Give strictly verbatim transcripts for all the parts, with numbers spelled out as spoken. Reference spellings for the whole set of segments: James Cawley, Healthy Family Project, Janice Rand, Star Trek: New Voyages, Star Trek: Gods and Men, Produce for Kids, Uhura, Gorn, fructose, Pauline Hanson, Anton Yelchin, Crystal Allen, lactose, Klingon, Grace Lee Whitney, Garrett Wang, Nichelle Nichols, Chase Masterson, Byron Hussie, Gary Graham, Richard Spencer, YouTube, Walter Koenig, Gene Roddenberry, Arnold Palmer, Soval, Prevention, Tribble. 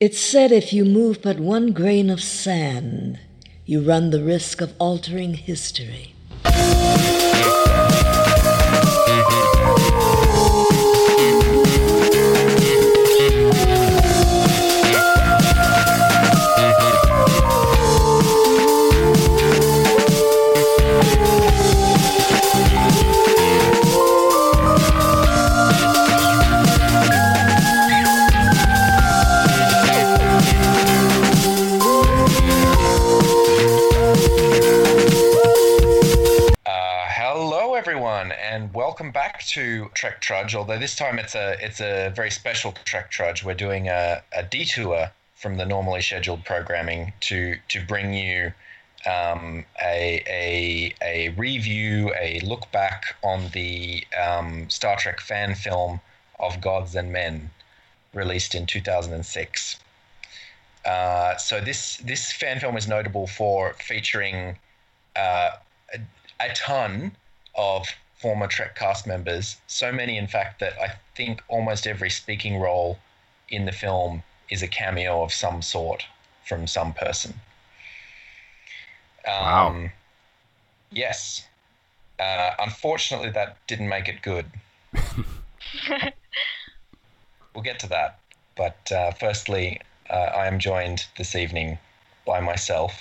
It's said if you move but one grain of sand, you run the risk of altering history. To Trek Trudge, although this time it's a it's a very special Trek Trudge. We're doing a, a detour from the normally scheduled programming to to bring you um, a, a a review, a look back on the um, Star Trek fan film of Gods and Men, released in two thousand six. Uh, so this this fan film is notable for featuring uh, a, a ton of former Trek cast members, so many, in fact, that I think almost every speaking role in the film is a cameo of some sort from some person. Um, wow. Yes. Uh, unfortunately, that didn't make it good. We'll get to that. But uh, firstly, uh, I am joined this evening by myself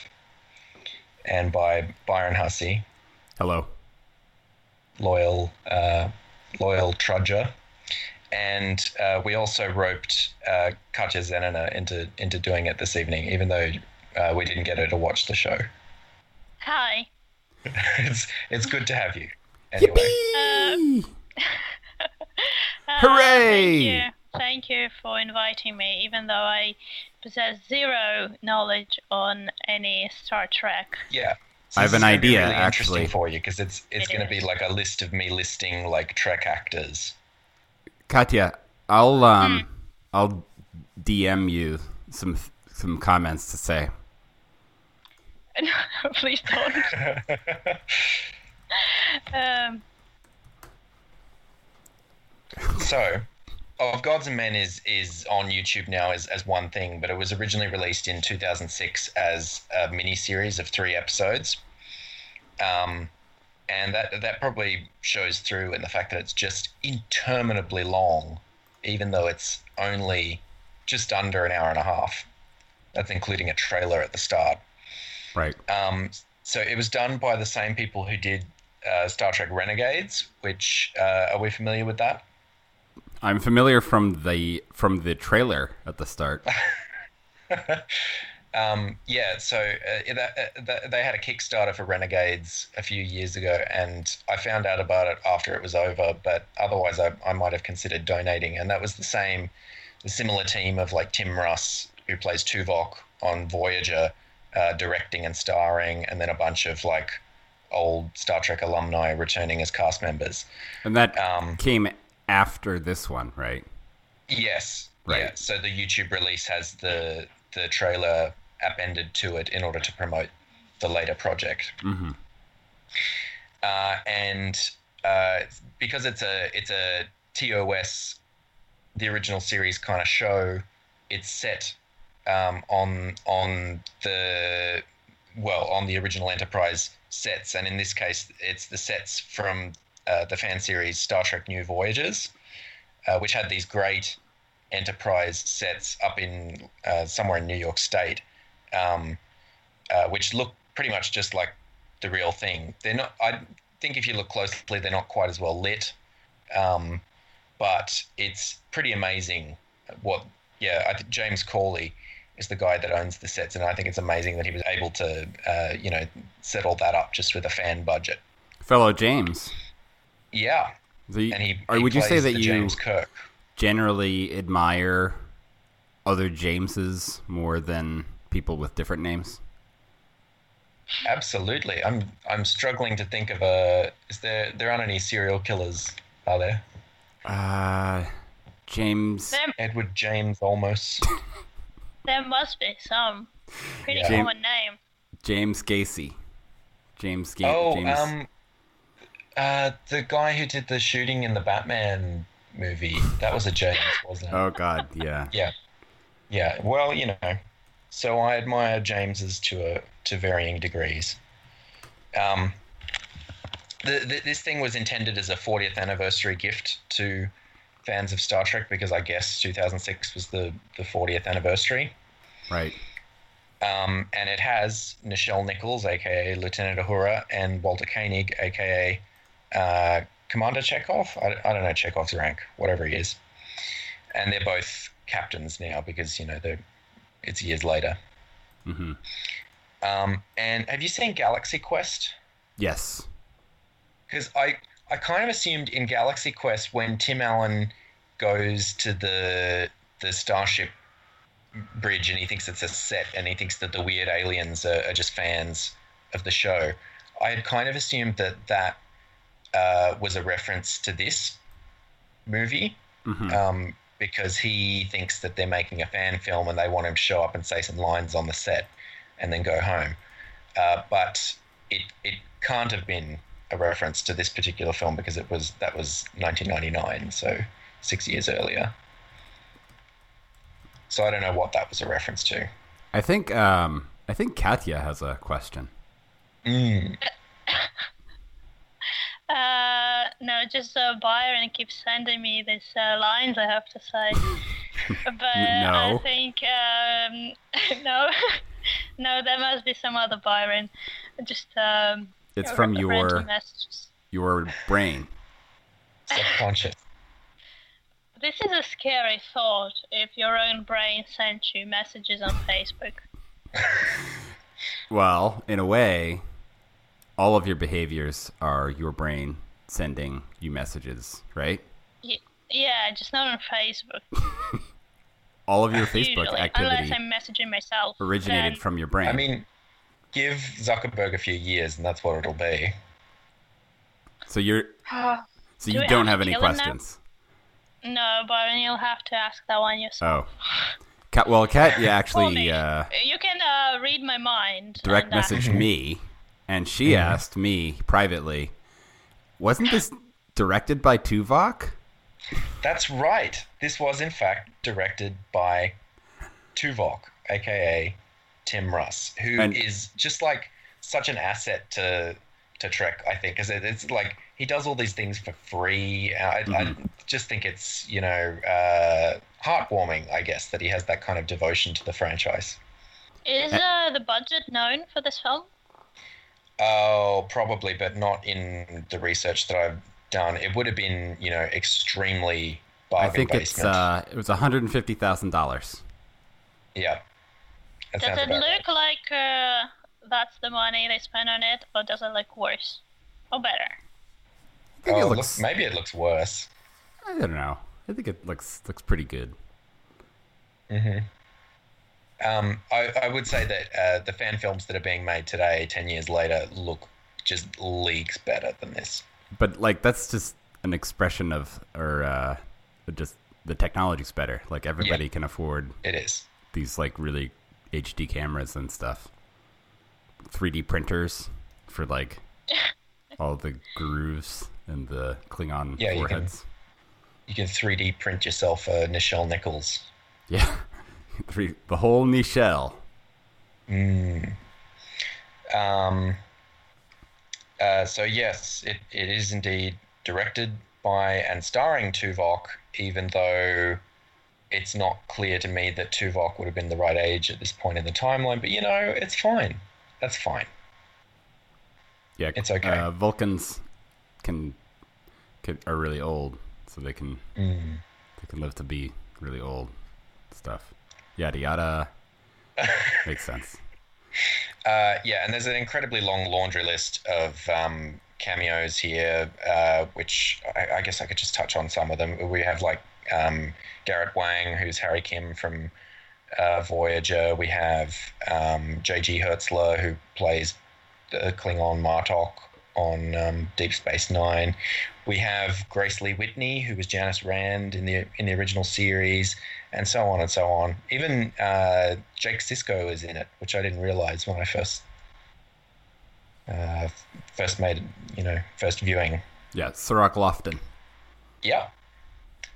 and by Byron Hussie. Hello. Loyal, uh, loyal trudger, and uh, we also roped uh, Katya Zenina into into doing it this evening, even though uh, we didn't get her to watch the show. Hi. it's it's good to have you. Anyway. Yippee! Uh, uh, Hooray! Thank you. Thank you for inviting me, even though I possess zero knowledge on any Star Trek. Yeah. So I have an idea, really, actually, for you, because it's it's it going to be like a list of me listing like Trek actors. Katya, I'll um, mm. I'll D M you some some comments to say. No, please don't. um. So, of Gods and Men is is on YouTube now as as one thing, but it was originally released in two thousand six as a mini series of three episodes, um, and that that probably shows through in the fact that it's just interminably long, even though it's only just under an hour and a half. That's including a trailer at the start. Right. Um, so it was done by the same people who did uh, Star Trek: Renegades, which uh, are we familiar with that? I'm familiar from the from the trailer at the start. um, yeah, so uh, that, that, they had a Kickstarter for Renegades a few years ago, and I found out about it after it was over, but otherwise I, I might have considered donating. And that was the same, the similar team of like Tim Russ, who plays Tuvok on Voyager, uh, directing and starring, and then a bunch of like old Star Trek alumni returning as cast members. And that um, came after this one, right? Yes. Right. Yeah. So the YouTube release has the the trailer appended to it in order to promote the later project. Mm-hmm. Uh, and uh, because it's a it's a T O S, the original series kind of show, it's set um, on on the well on the original Enterprise sets, and in this case, it's the sets from Uh, the fan series Star Trek: New Voyages, uh, which had these great Enterprise sets up in uh, somewhere in New York State, um, uh, which look pretty much just like the real thing. They're not. I think if you look closely, they're not quite as well lit, um, but it's pretty amazing. What? Yeah, I think James Cawley is the guy that owns the sets, and I think it's amazing that he was able to, uh, you know, set all that up just with a fan budget. Fellow James. Yeah, so you, and he, or he would you say that you Kirk. Generally admire other Jameses more than people with different names? Absolutely. I'm I'm struggling to think of a. Is there there aren't any serial killers, are there? Uh, James there, Edward James almost. There must be some pretty yeah. common name. James Gacy. James Gacy. Oh, James. um. Uh, the guy who did the shooting in the Batman movie, that was a James, wasn't it? Oh, God, yeah. Yeah. Yeah, well, you know, so I admire James's to a, to varying degrees. Um, the, the, this thing was intended as a fortieth anniversary gift to fans of Star Trek because I guess two thousand six was the, the fortieth anniversary. Right. Um, and it has Nichelle Nichols, a k a. Lieutenant Uhura, and Walter Koenig, a k a. Uh, Commander Chekhov. I, I don't know Chekhov's rank, whatever he is. And they're both captains now because, you know, they're, it's years later. Mm-hmm. Um, and have you seen Galaxy Quest? Yes. Because I, I kind of assumed in Galaxy Quest when Tim Allen goes to the the starship bridge and he thinks it's a set and he thinks that the weird aliens are, are just fans of the show, I had kind of assumed that that uh, was a reference to this movie. Mm-hmm. Um, because he thinks that they're making a fan film and they want him to show up and say some lines on the set and then go home. Uh, but it it can't have been a reference to this particular film because it was that was nineteen ninety-nine, so six years earlier. So I don't know what that was a reference to. I think um, I think Katya has a question. Mm. Uh, no, just uh, Byron keeps sending me these uh, lines I have to say. But no. I think um, no, no, there must be some other Byron. Just um, it's from your messages. Your brain, subconscious. This is a scary thought if your own brain sent you messages on Facebook. Well, in a way, all of your behaviors are your brain sending you messages, right? Yeah, just not on Facebook. All of your Facebook Usually, activity... Unless I'm messaging myself. ...originated then... from your brain. I mean, give Zuckerberg a few years and that's what it'll be. So you're... So you Do don't have, have any questions. Now? No, Byron, you'll have to ask that one yourself. Oh. Kat, well, Kat, yeah, actually... Uh, you can uh, read my mind. Direct message me, and she mm-hmm. asked me privately, wasn't this directed by Tuvok? That's right. This was, in fact, directed by Tuvok, a k a. Tim Russ, who and, is just, like, such an asset to, to Trek, I think, because it, it's, like... He does all these things for free. I, mm-hmm. I just think it's, you know, uh, heartwarming, I guess, that he has that kind of devotion to the franchise. Is uh, the budget known for this film? Oh, probably, but not in the research that I've done. It would have been, you know, extremely bargain I think basement. It's, uh, it was one hundred fifty thousand dollars. Yeah. That does it look right. like uh, that's the money they spent on it, or does it look worse or better? I think oh, it looks, look, maybe it looks worse. I don't know. I think it looks looks pretty good. Mm-hmm. Um, I, I would say that uh, the fan films that are being made today, ten years later, look just leagues better than this. But like that's just an expression of, or uh, just the technology's better. Like everybody yeah, can afford it is these like really H D cameras and stuff, three D printers for like all the grooves. And the Klingon yeah, foreheads. You can, you can three D print yourself a uh, Nichelle Nichols. Yeah. Three, the whole Nichelle. Mm. Um, uh, so, yes, it, it is indeed directed by and starring Tuvok, even though it's not clear to me that Tuvok would have been the right age at this point in the timeline. But, you know, it's fine. That's fine. Yeah, it's okay. Uh, Vulcans... Can, can are really old, so they can mm. they can live to be really old stuff. Yada yada. Makes sense. Uh, yeah, and there's an incredibly long laundry list of um, cameos here, uh, which I, I guess I could just touch on some of them. We have like um, Garrett Wang, who's Harry Kim from uh, Voyager. We have um, J G Hertzler, who plays the Klingon Martok on um, Deep Space Nine. We have Grace Lee Whitney, who was Janice Rand in the in the original series, and so on and so on. Even uh, Jake Sisko is in it, which I didn't realize when I first uh, first made you know first viewing. Yeah, Cirroc Lofton. Yeah,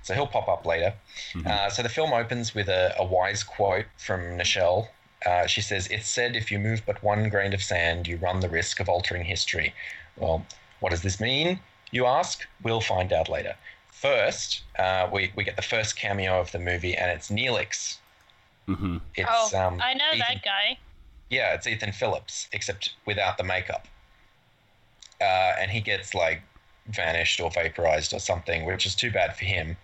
So he'll pop up later. Mm-hmm. Uh, so the film opens with a, a wise quote from Nichelle. Uh, she says, "It's said if you move but one grain of sand, you run the risk of altering history." Well, what does this mean, you ask? We'll find out later. First, uh, we, we get the first cameo of the movie, and it's Neelix. Mm-hmm. It's, oh, um, I know Ethan, that guy. Yeah, it's Ethan Phillips, except without the makeup. Uh, and he gets, like, vanished or vaporized or something, which is too bad for him.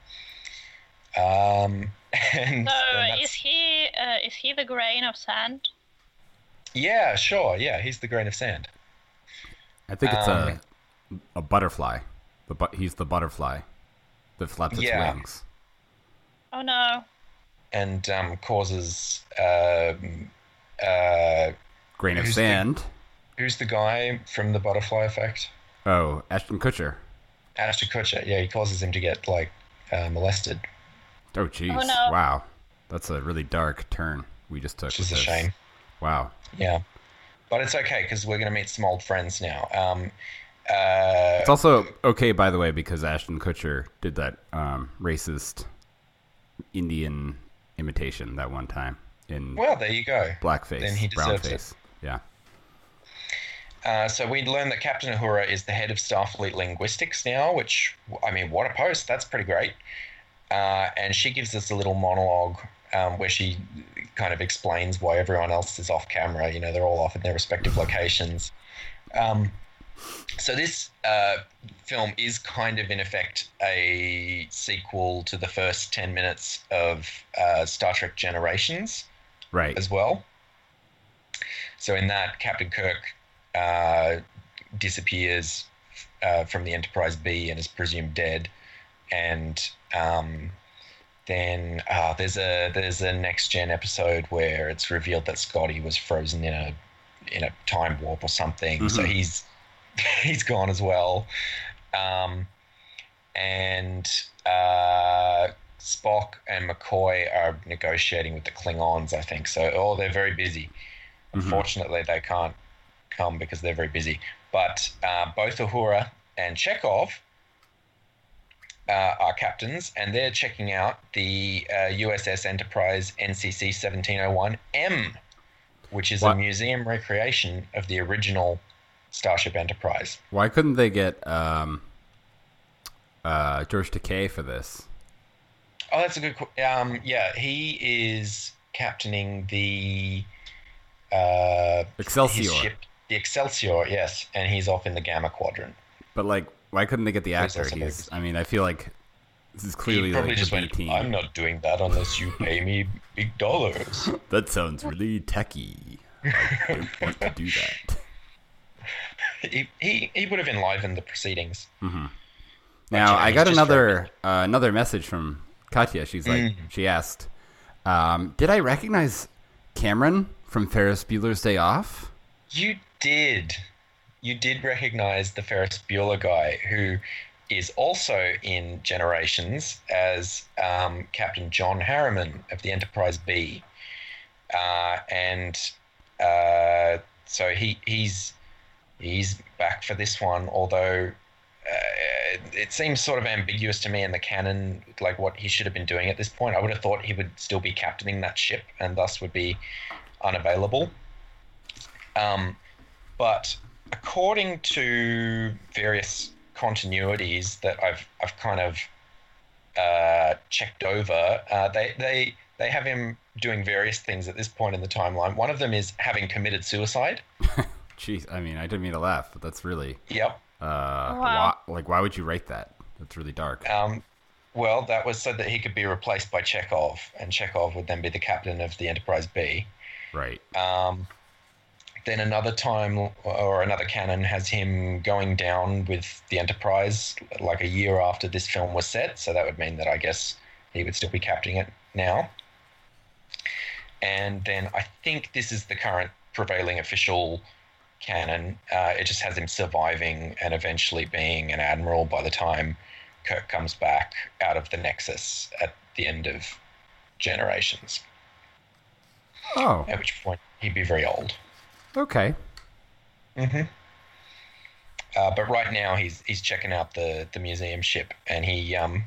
Um, and, so and is he uh, is he the grain of sand? Yeah, sure. Yeah, he's the grain of sand. I think it's um, a a butterfly. The but he's the butterfly that flaps its yeah. wings. Oh no! And um, causes uh, uh, grain of sand. The, who's the guy from the Butterfly Effect? Oh, Ashton Kutcher. Ashton Kutcher. Yeah, he causes him to get like uh, molested. Oh, jeez. Oh, no. Wow. That's a really dark turn we just took. Which is a shame. Wow. Yeah. But it's okay, because we're going to meet some old friends now. Um, uh, it's also okay, by the way, because Ashton Kutcher did that um, racist Indian imitation that one time. In well, there you go. Blackface, then he deserves brownface. It. Yeah. Uh, so we learned that Captain Uhura is the head of Starfleet Linguistics now, which, I mean, what a post. That's pretty great. Uh, and she gives us a little monologue um, where she kind of explains why everyone else is off camera. You know, they're all off in their respective locations. Um, so this uh, film is kind of, in effect, a sequel to the first ten minutes of uh, Star Trek Generations, right? As well. So in that, Captain Kirk uh, disappears uh, from the Enterprise B and is presumed dead. And um, then uh, there's a there's a next gen episode where it's revealed that Scotty was frozen in a in a time warp or something, mm-hmm. so he's he's gone as well. Um, and uh, Spock and McCoy are negotiating with the Klingons, I think. So oh, they're very busy. Mm-hmm. Unfortunately, they can't come because they're very busy. But uh, both Uhura and Chekhov. Uh, our captains, and they're checking out the uh, U S S Enterprise N C C seventeen oh one M, which is what? A museum recreation of the original Starship Enterprise. Why couldn't they get um, uh, George Takei for this? Oh, that's a good question. Um, yeah, he is captaining the uh, Excelsior. Ship, the Excelsior, yes, and he's off in the Gamma Quadrant. But like. Why couldn't they get the actor? He's, I mean, I feel like this is clearly he probably like just went, I'm not doing that unless you pay me big dollars. That sounds really tacky. I don't want to do that. He he, he would have enlivened the proceedings. Mm-hmm. Now I got another uh, another message from Katya. She's like, mm. she asked, um, "Did I recognize Cameron from Ferris Bueller's Day Off?" You did. You did recognize the Ferris Bueller guy, who is also in Generations as um, Captain John Harriman of the Enterprise B. Uh, and uh, so he he's he's back for this one, although uh, it seems sort of ambiguous to me in the canon, like what he should have been doing at this point. I would have thought he would still be captaining that ship and thus would be unavailable. Um, but... According to various continuities that I've I've kind of uh, checked over, uh, they they they have him doing various things at this point in the timeline. One of them is having committed suicide. Jeez, I mean, I didn't mean to laugh, but that's really yep. Uh, wow. why, like, why would you write that? That's really dark. Um, well, that was so that he could be replaced by Chekhov, and Chekhov would then be the captain of the Enterprise B. Right. Um. Then another time or another canon has him going down with the Enterprise like a year after this film was set. So that would mean that I guess he would still be captaining it now. And then I think this is the current prevailing official canon. Uh, it just has him surviving and eventually being an admiral by the time Kirk comes back out of the Nexus at the end of Generations. Oh. At which point he'd be very old. Okay. Mm-hmm. Uh, but right now he's he's checking out the, the museum ship, and he um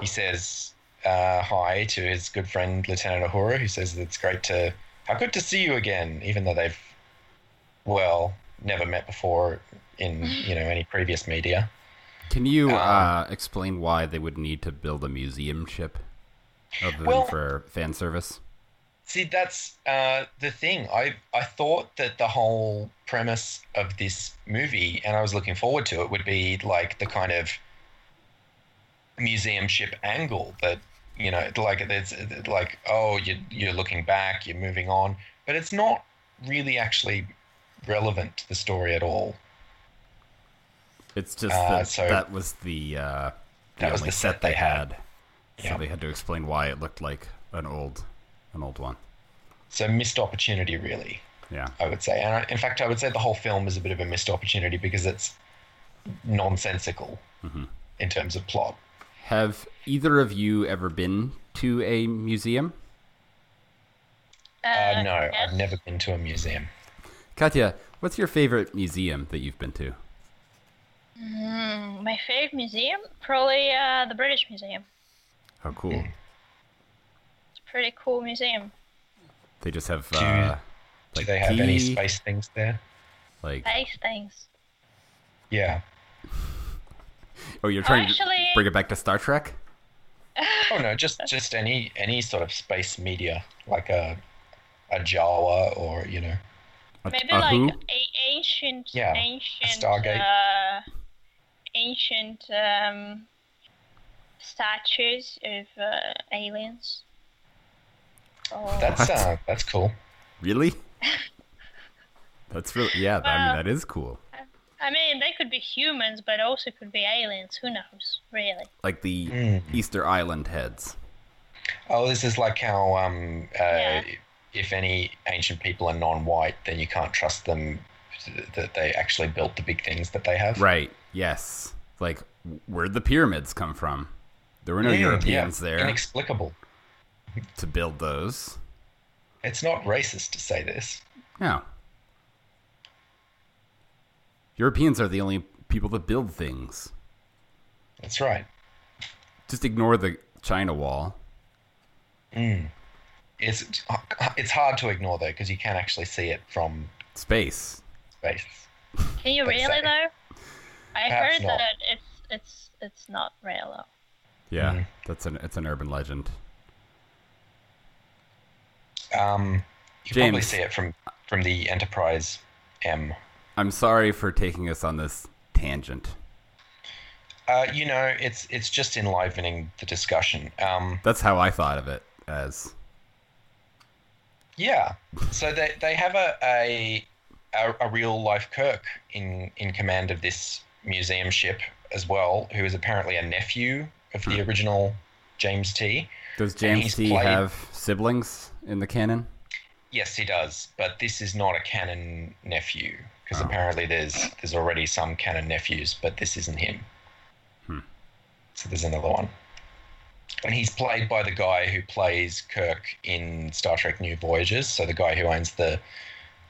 he says uh, hi to his good friend Lieutenant Uhura, who says that it's great to, how good to see you again, even though they've, well, never met before in, you know, any previous media. Can you um, uh, explain why they would need to build a museum ship other than well, for fan service? See, that's uh, the thing. I I thought that the whole premise of this movie, and I was looking forward to it, would be like the kind of museum ship angle that, you know, like it's like, oh, you you're looking back, you're moving on, but it's not really actually relevant to the story at all. It's just uh, that so that was the uh, the that was the set they had, had. Yep. So they had to explain why it looked like an old. An old one. So missed opportunity, really. Yeah, I would say. And I, in fact, I would say the whole film is a bit of a missed opportunity because it's nonsensical mm-hmm. in terms of plot. Have either of you ever been to a museum? Uh, uh, no, yeah. I've never been to a museum. Katya, what's your favorite museum that you've been to? Mm, my favorite museum? Probably uh, the British Museum. Oh, cool. Mm. Pretty cool museum. They just have do, uh like do they have tea, any space things there? Like space things. Yeah. Oh, you're trying Actually, to bring it back to Star Trek? Oh no, just just any any sort of space media, like a a Jawa or, you know. Maybe a, a like a ancient yeah, ancient a Stargate. Uh, ancient um statues of uh, aliens. Oh. That's uh, that's cool. Really? That's really yeah. Well, I mean, that is cool. I mean, they could be humans, but also could be aliens. Who knows? Really? Like the mm. Easter Island heads. Oh, this is like how um, uh, yeah. if any ancient people are non-white, then you can't trust them that they actually built the big things that they have. Right. Yes. Like, where'd the pyramids come from? There were no mm, Europeans yeah. there. Inexplicable. To build those. It's not racist to say this. No. Europeans are the only people that build things. That's right. Just ignore the China wall. Mm. It's, it's hard to ignore, though, because you can actually see it from... Space. Space. Can you really, say. though? I Perhaps heard not. that it's it's it's not real, though. Yeah, mm. that's an it's an urban legend. Um, you can probably see it from, from the Enterprise M. I'm sorry for taking us on this tangent. Uh, you know, it's it's just enlivening the discussion. Um, That's how I thought of it as. Yeah. So they they have a a, a, a real life Kirk in, in command of this museum ship as well, who is apparently a nephew of the original James T. Does James T played... have siblings in the canon? Yes, he does, but this is not a canon nephew because oh. apparently there's there's already some canon nephews, but this isn't him. Hmm. So there's another one, and he's played by the guy who plays Kirk in Star Trek: New Voyages. So the guy who owns the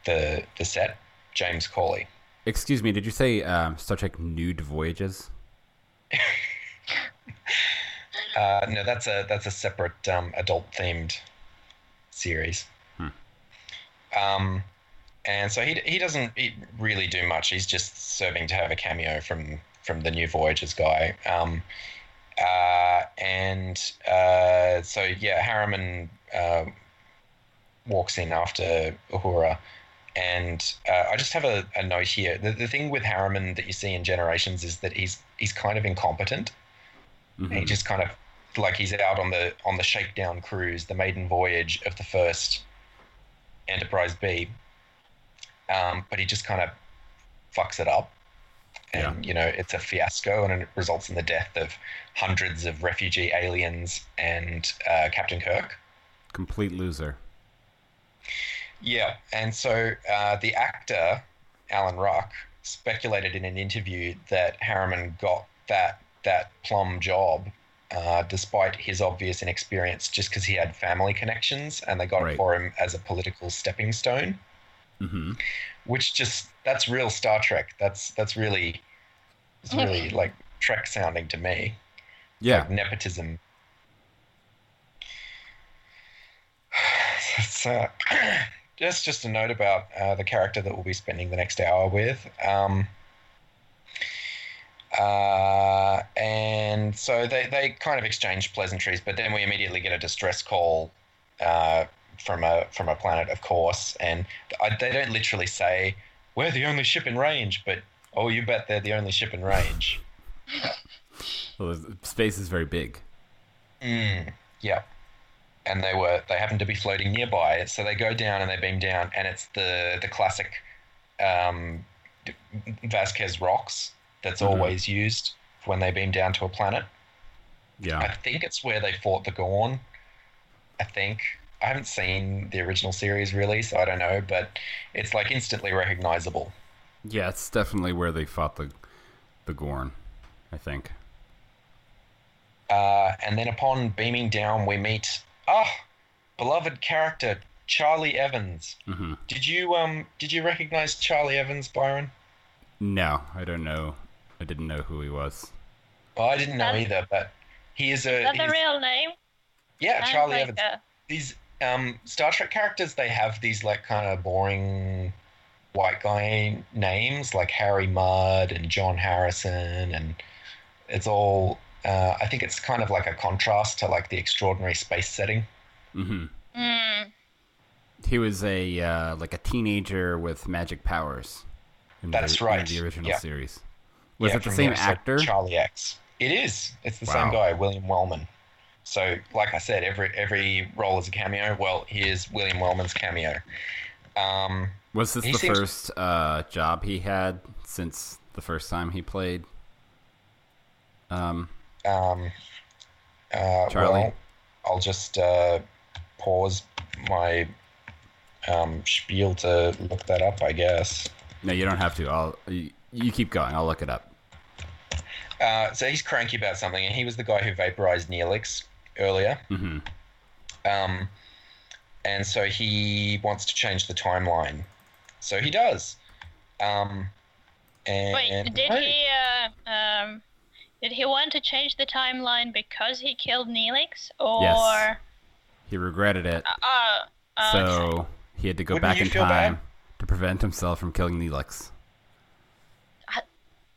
the the set, James Cawley. Excuse me, did you say um, Star Trek: Nude Voyages? Uh, no, that's a that's a separate um, adult-themed series. Hmm. Um, and so he he doesn't he really do much. He's just serving to have a cameo from, from the New Voyages guy. Um, uh, and uh, so, yeah, Harriman uh, walks in after Uhura. And uh, I just have a, a note here. The, the thing with Harriman that you see in Generations is that he's he's kind of incompetent. Mm-hmm. And he just kind of, like, he's out on the on the shakedown cruise, the maiden voyage of the first Enterprise B, um, but he just kind of fucks it up, and yeah. you know, it's a fiasco, and it results in the death of hundreds of refugee aliens and uh, Captain Kirk. Complete loser. Yeah, and so uh, the actor Alan Ruck speculated in an interview that Harriman got that. that plum job uh, despite his obvious inexperience just because he had family connections and they got right. it for him as a political stepping stone, mm-hmm. which just, that's real Star Trek. That's, that's really, it's really like Trek sounding to me. Yeah. Like nepotism. It's, uh, that's just a note about uh, the character that we'll be spending the next hour with. Um, uh, and so they, they kind of exchange pleasantries, but then we immediately get a distress call uh, from a from a planet, of course. And I, they don't literally say, we're the only ship in range, but, oh, you bet they're the only ship in range. Well, space is very big. Mm, yeah. And they were they happened to be floating nearby, so they go down and they beam down, and it's the the classic um, Vasquez rocks that's mm-hmm. always used when they beam down to a planet. Yeah, I think it's where they fought the Gorn. I think I haven't seen the original series really, so I don't know, but it's like instantly recognizable. Yeah, it's definitely where they fought the the Gorn, I think. Uh, and then upon beaming down, we meet. Ah, oh, beloved character Charlie Evans. Mm-hmm. Did you um did you recognize Charlie Evans, Byron? No, I don't know. I didn't know who he was. Well, I didn't know um, either, but he is a. Is that the real name? Yeah, I'm Charlie like Evans. A... These um Star Trek characters, they have these like kind of boring white guy names like Harry Mudd and John Harrison, and it's all. Uh, I think it's kind of like a contrast to like the extraordinary space setting. Mm-hmm. Mm. He was a uh, like a teenager with magic powers. In That's the, right. In the original yeah. series. Was yeah, it the same the actor? Charlie X. It is. It's the wow. same guy, William Wellman. So, like I said, every every role is a cameo. Well, here's William Wellman's cameo. Um, was this the seems... first uh, job he had since the first time he played? Um. Um, uh, Charlie? Well, I'll just uh, pause my um, spiel to look that up, I guess. No, you don't have to. I'll you, you keep going. I'll look it up. Uh, so he's cranky about something, and he was the guy who vaporized Neelix earlier. Mm-hmm. Um, and so he wants to change the timeline. So he does. Um, and, Wait, did oh. he... Uh, um... Did he want to change the timeline because he killed Neelix, or...? Yes. He regretted it, uh, uh, so okay. he had to go Wouldn't back in time bad? to prevent himself from killing Neelix. I,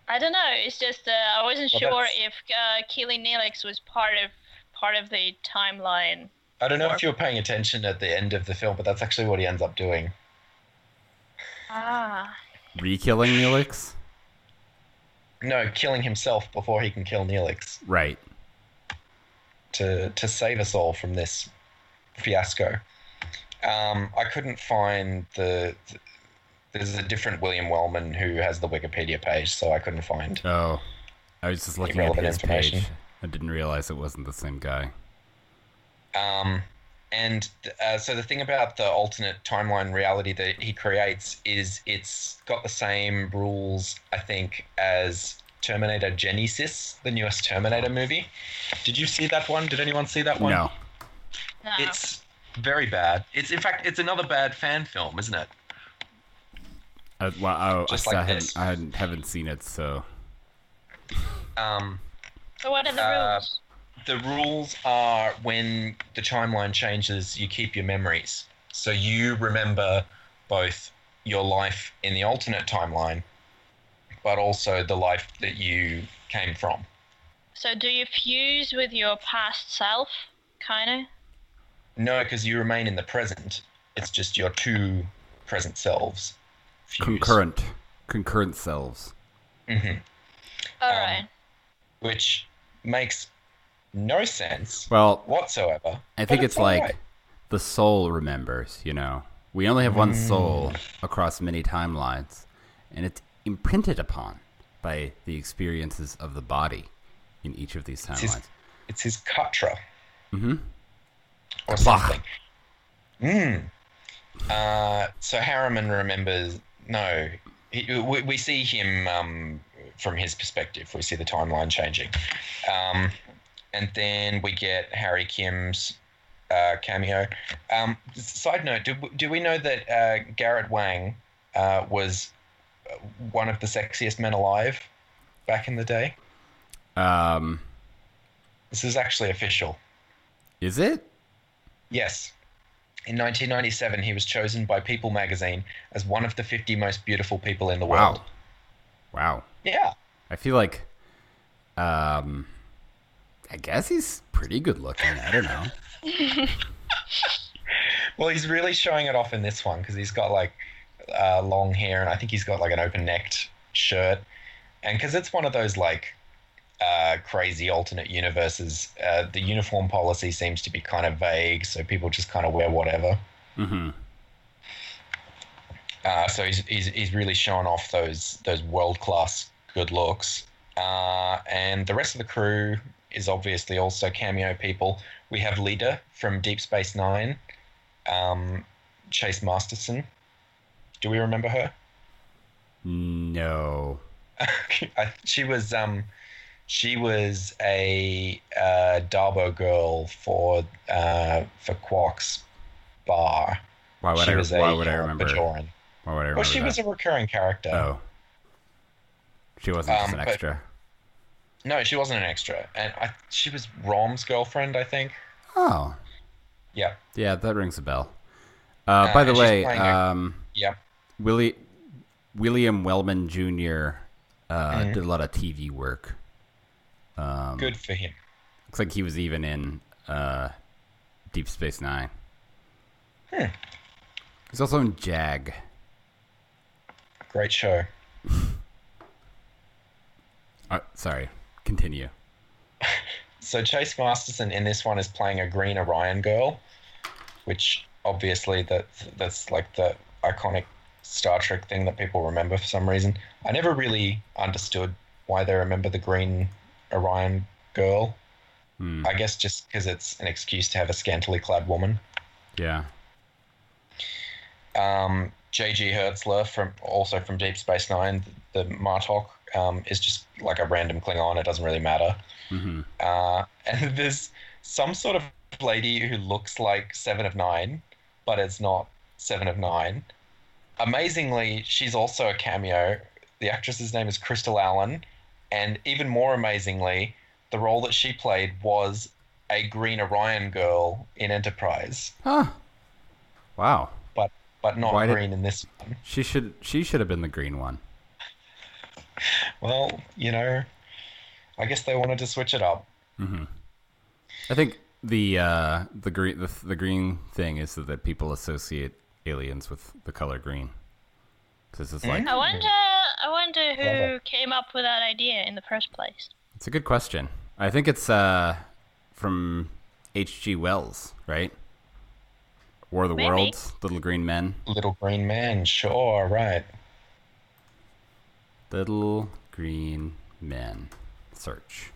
I don't know, it's just uh, I wasn't well, sure that's... if uh, killing Neelix was part of part of the timeline. I don't know or... if you were paying attention at the end of the film, but that's actually what he ends up doing. Ah. Re-killing Neelix? No, killing himself before he can kill Neelix. Right. To to save us all from this fiasco. Um, I couldn't find the, the... There's a different William Wellman who has the Wikipedia page, so I couldn't find... Oh. I was just looking at his page. I didn't realize it wasn't the same guy. Um, and uh, so the thing about the alternate timeline reality that he creates is it's got the same rules, I think, as Terminator Genisys, the newest Terminator movie. Did you see that one? Did anyone see that one? No. no. It's very bad. It's in fact, it's another bad fan film, isn't it? Uh, well, I, Just I, like I, hadn't, I hadn't, haven't seen it, so... Um, so what are the uh, rules? The rules are when the timeline changes, you keep your memories. So you remember both your life in the alternate timeline, but also the life that you came from. So do you fuse with your past self, kind of? No, because you remain in the present. It's just your two present selves. Fuse. Concurrent. Concurrent selves. Mm-hmm. All um, right. Which makes... no sense well, whatsoever. I think it's, it's like right. the soul remembers, you know. We only have one mm. soul across many timelines, and it's imprinted upon by the experiences of the body in each of these timelines. It's his katra. Mm-hmm. Or something. Mm. Uh, so Harriman remembers... No. He, we, we see him um, from his perspective. We see the timeline changing. Um... And then we get Harry Kim's uh, cameo. Um, side note, do, do we know that uh, Garrett Wang uh, was one of the sexiest men alive back in the day? Um, This is actually official. Is it? Yes. In nineteen ninety-seven, he was chosen by People magazine as one of the fifty most beautiful people in the wow. world. Wow. Yeah. I feel like, um, I guess he's pretty good looking. I don't know. Well, he's really showing it off in this one because he's got like uh, long hair and I think he's got like an open-necked shirt. And because it's one of those like uh, crazy alternate universes, uh, the uniform policy seems to be kind of vague, so people just kind of wear whatever. Mm-hmm. Uh, so he's, he's he's really showing off those those world-class good looks. Uh, and the rest of the crew is obviously also cameo people. We have Lita from Deep Space Nine, um, Chase Masterson. Do we remember her? No. she was um, she was a uh, Darbo girl for uh, for Quark's bar. Why would she I? Was why, a, would I remember, why would I remember? Why would I remember? Well, she that? was a recurring character. Oh. She wasn't um, just an but, extra. No, she wasn't an extra, and I, she was Rom's girlfriend, I think. Oh. Yeah. Yeah, that rings a bell. Uh, uh, by the way, um, a... yeah, Willie, William Wellman Junior Uh, mm-hmm. did a lot of T V work. Um, Good for him. Looks like he was even in uh, Deep Space Nine. Hmm. He's also in Jag. Great show. Oh, sorry. Continue. So Chase Masterson in this one is playing a green Orion girl, which obviously that that's like the iconic Star Trek thing that people remember for some reason. I never really understood why they remember the green Orion girl. Hmm. I guess just because it's an excuse to have a scantily clad woman. Yeah. Um, J G. Hertzler, from also from Deep Space Nine, the, the Martok, um, is just like a random Klingon. It doesn't really matter. Mm-hmm. Uh, and there's some sort of lady who looks like Seven of Nine, but it's not Seven of Nine. Amazingly, she's also a cameo. The actress's name is Crystal Allen. And even more amazingly, the role that she played was a green Orion girl in Enterprise. Huh. Wow. But but not Why green did... in this one. She should she should have been the green one. Well, you know, I guess they wanted to switch it up. Mm-hmm. I think the uh, the green the, the green thing is that people associate aliens with the color green. Because it's like I wonder, I wonder who came up with that idea in the first place. It's a good question. I think it's uh, from H G. Wells, right? War of the Maybe. Worlds, Little Green Men. Little Green Men, sure, right. Little Green Men. Search.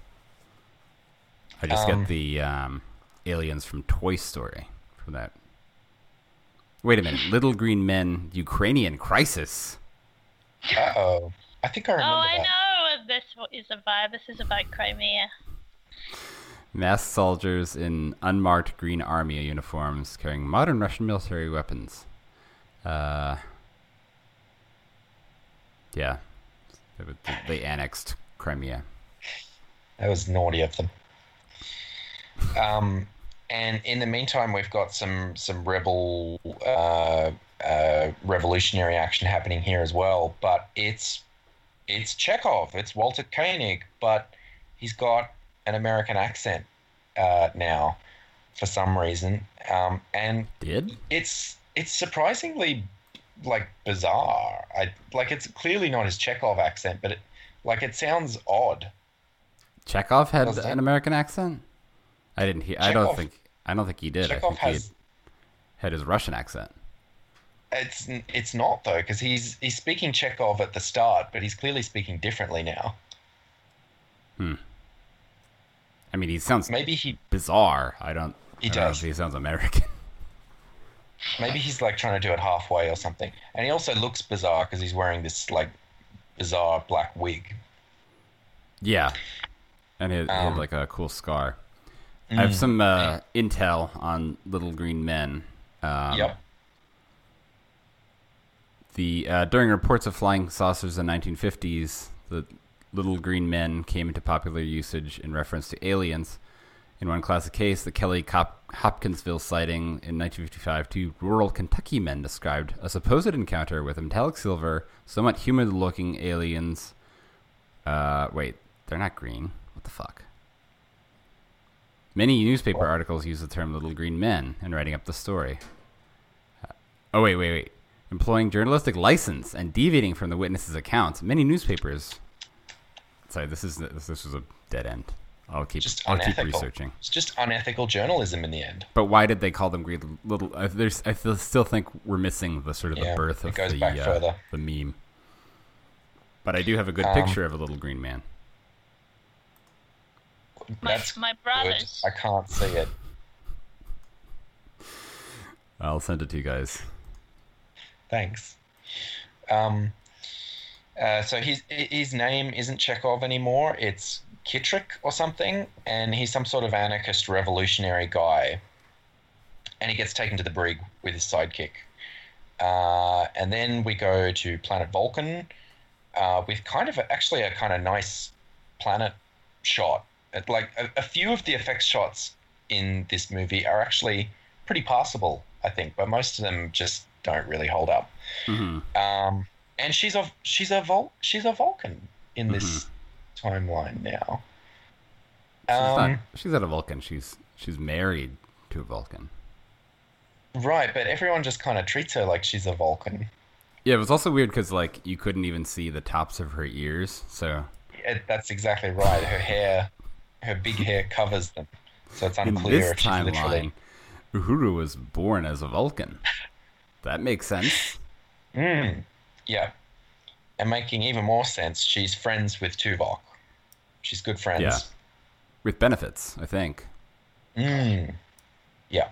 I just um, get the um, aliens from Toy Story for that. Wait a minute. Little Green Men, Ukrainian Crisis. Uh-oh. I think I remember Oh, I that. know. This is a vibe. This is about Crimea. Masked soldiers in unmarked green army uniforms carrying modern Russian military weapons. Uh, yeah. They annexed Crimea. That was naughty of them. Um... And in the meantime, we've got some some rebel uh, uh, revolutionary action happening here as well. But it's it's Chekhov, it's Walter Koenig, but he's got an American accent uh, now for some reason. Um, and Did? it's it's surprisingly like bizarre. I like it's clearly not his Chekhov accent, but it, like it sounds odd. Chekhov had an American accent? I didn't hear. I don't think. I don't think he did. Chekhov I think has, he had, had his Russian accent. It's it's not though, because he's he's speaking Chekhov at the start, but he's clearly speaking differently now. Hmm. I mean, he sounds maybe he bizarre. I don't. He I don't does. Know if he sounds American. Maybe he's like trying to do it halfway or something, and he also looks bizarre because he's wearing this like bizarre black wig. Yeah, and he had, um, he had like a cool scar. I have some uh, intel on Little Green Men. Um, yep. The uh, during reports of flying saucers in the nineteen fifties, the Little Green Men came into popular usage in reference to aliens, In one classic case, the Kelly-Hopkinsville sighting in nineteen fifty-five, two rural Kentucky men described a supposed encounter with metallic silver, somewhat human-looking aliens. Uh, wait, they're not green. What the fuck? Many newspaper articles use the term little green men in writing up the story. Uh, oh, wait, wait, wait. Employing journalistic license and deviating from the witnesses' accounts, many newspapers... Sorry, this is this, this is a dead end. I'll keep just I'll keep researching. It's just unethical journalism in the end. But why did they call them green little? Uh, there's, I still think we're missing the sort of yeah, the birth of the uh, the meme. But I do have a good um, picture of a little green man. That's my, my brother's. Good. I can't see it. I'll send it to you guys. Thanks. Um. Uh, so his his name isn't Chekhov anymore. It's Kittrick or something, and he's some sort of anarchist revolutionary guy, and he gets taken to the brig with his sidekick, uh, and then we go to planet Vulcan uh, with kind of a, actually a kind of nice planet shot. It, like a, a few of the effects shots in this movie are actually pretty passable, I think, but most of them just don't really hold up. Mm-hmm. Um, and she's a she's a Vul- she's a Vulcan in mm-hmm. this timeline now. She's, um, not, she's not a Vulcan. She's she's married to a Vulcan. Right, but everyone just kind of treats her like she's a Vulcan. Yeah, it was also weird because like you couldn't even see the tops of her ears. So yeah, that's exactly right. Her hair, her big hair covers them, so it's unclear. In this if she's timeline, literally... Uhura was born as a Vulcan. That makes sense. Mm, yeah. And making even more sense, she's friends with Tuvok. She's good friends. Yeah. With benefits, I think. Mm. Yeah.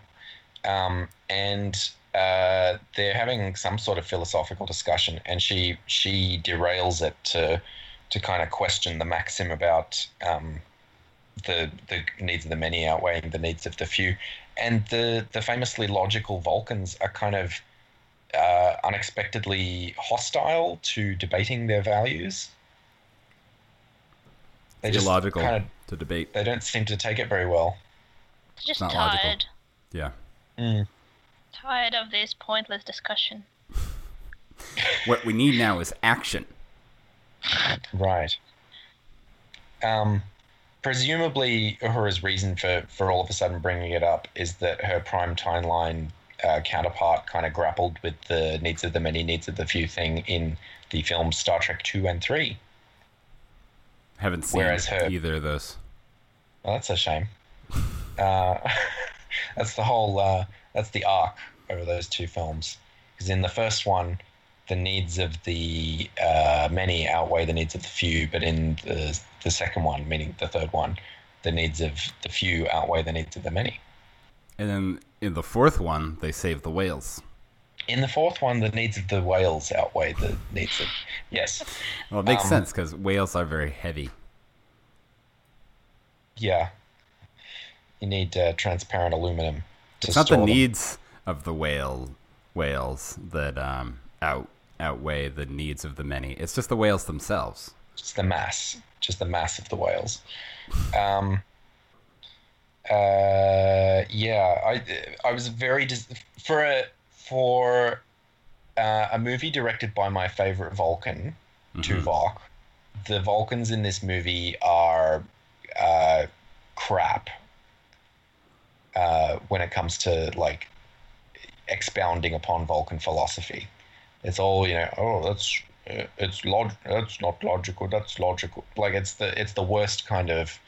Um, and uh, they're having some sort of philosophical discussion, and she she derails it to to kind of question the maxim about um, the the needs of the many outweighing the needs of the few. And the, the famously logical Vulcans are kind of Uh, unexpectedly hostile to debating their values. They're just illogical kind of, to debate. They don't seem to take it very well. Just Not tired. Logical. Yeah. Mm. Tired of this pointless discussion. What we need now is action. Right. Um, presumably, Uhura's reason for, for all of a sudden bringing it up is that her prime timeline Uh, counterpart kind of grappled with the needs of the many, needs of the few thing in the films Star Trek two and three. Haven't seen Whereas her... either of those. Well, that's a shame. uh, that's the whole, uh, that's the arc over those two films. Because in the first one, the needs of the uh, many outweigh the needs of the few, but in the, the second one, meaning the third one, the needs of the few outweigh the needs of the many. And then in the fourth one, they save the whales. In the fourth one, the needs of the whales outweigh the needs of... Yes. Well, it makes um, sense, because whales are very heavy. Yeah. You need uh, transparent aluminum to It's not the them. needs of the whale whales that um, out outweigh the needs of the many. It's just the whales themselves. Just the mass. Just the mass of the whales. Um... Uh, yeah, I I was very dis- for a for uh, a movie directed by my favorite Vulcan, mm-hmm. Tuvok. The Vulcans in this movie are uh, crap uh, when it comes to like expounding upon Vulcan philosophy. It's all, you know, oh that's it's log that's not logical that's logical like it's the it's the worst kind of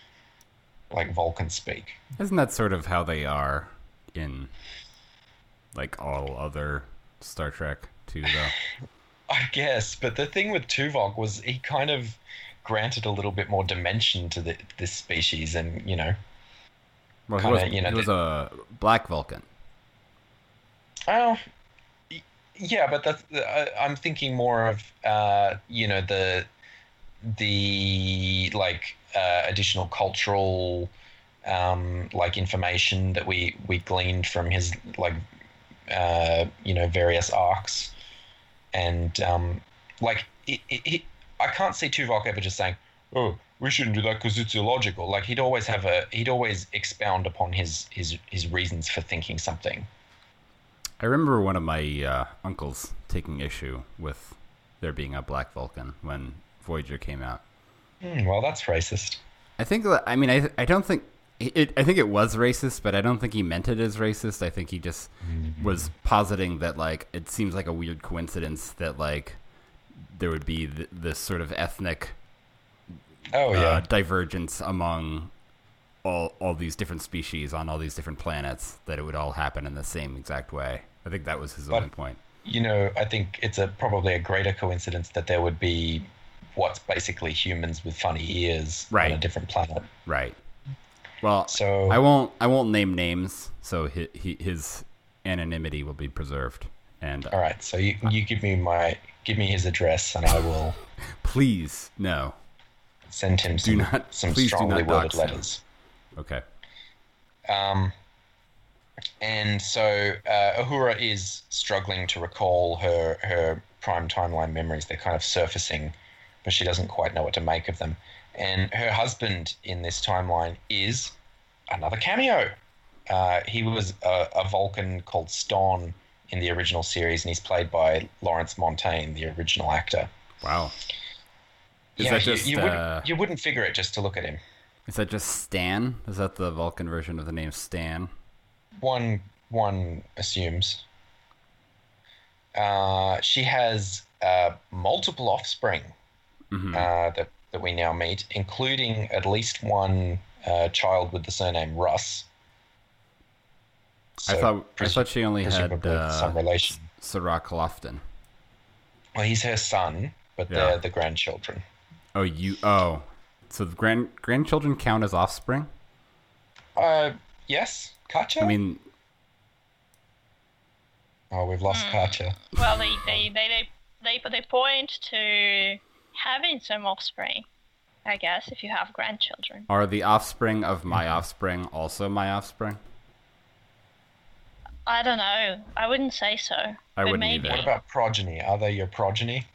like Vulcan speak. Isn't that sort of how they are in like all other Star Trek too, though? I guess, but the thing with Tuvok was he kind of granted a little bit more dimension to the, this species, and you know, well, kinda, he was, you know, he was a black Vulcan. Oh, yeah, but that's, I, I'm thinking more of uh, you know the the like. Uh, additional cultural um, like information that we, we gleaned from his like uh, you know various arcs, and um, like it, it, it, I can't see Tuvok ever just saying, oh we shouldn't do that because it's illogical. Like he'd always have a he'd always expound upon his his his reasons for thinking something. I remember one of my uh, uncles taking issue with there being a Black Vulcan when Voyager came out. Mm, well, that's racist. I think. I mean, I I don't think. It, I think it was racist, but I don't think he meant it as racist. I think he just mm-hmm. was positing that, like, it seems like a weird coincidence that, like, there would be th- this sort of ethnic oh, yeah. uh, divergence among all all these different species on all these different planets, that it would all happen in the same exact way. I think that was his but, only point. You know, I think it's a probably a greater coincidence that there would be what's basically humans with funny ears right. on a different planet. Right. Well, so, I won't. I won't name names, so his, his anonymity will be preserved. And all right, so you you give me my give me his address, and I will. Please no. Send him some, do not, some strongly do not worded letters. Him. Okay. Um, and so uh, Uhura is struggling to recall her her prime timeline memories. They're kind of surfacing, but she doesn't quite know what to make of them. And her husband in this timeline is another cameo. Uh, he was a, a Vulcan called Ston in the original series, and he's played by Lawrence Montaigne, the original actor. Wow. Is you that know, just, you, you, uh, wouldn't, you wouldn't figure it just to look at him. Is that just Stan? Is that the Vulcan version of the name Stan? One, one assumes. Uh, she has uh, multiple offspring mm-hmm. uh, that... that we now meet, including at least one uh, child with the surname Russ. So I thought presu- I thought she only had uh, some relation. Cirroc Lofton. Well, he's her son, but yeah. they're the grandchildren. Oh, you oh, so the grand grandchildren count as offspring? Uh, yes, Katya. I mean, oh, we've lost mm. Katya. Well, they they they they they point to having some offspring, I guess, if you have grandchildren. Are the offspring of my offspring also my offspring? I don't know. I wouldn't say so. I wouldn't maybe. either. What about progeny? Are they your progeny?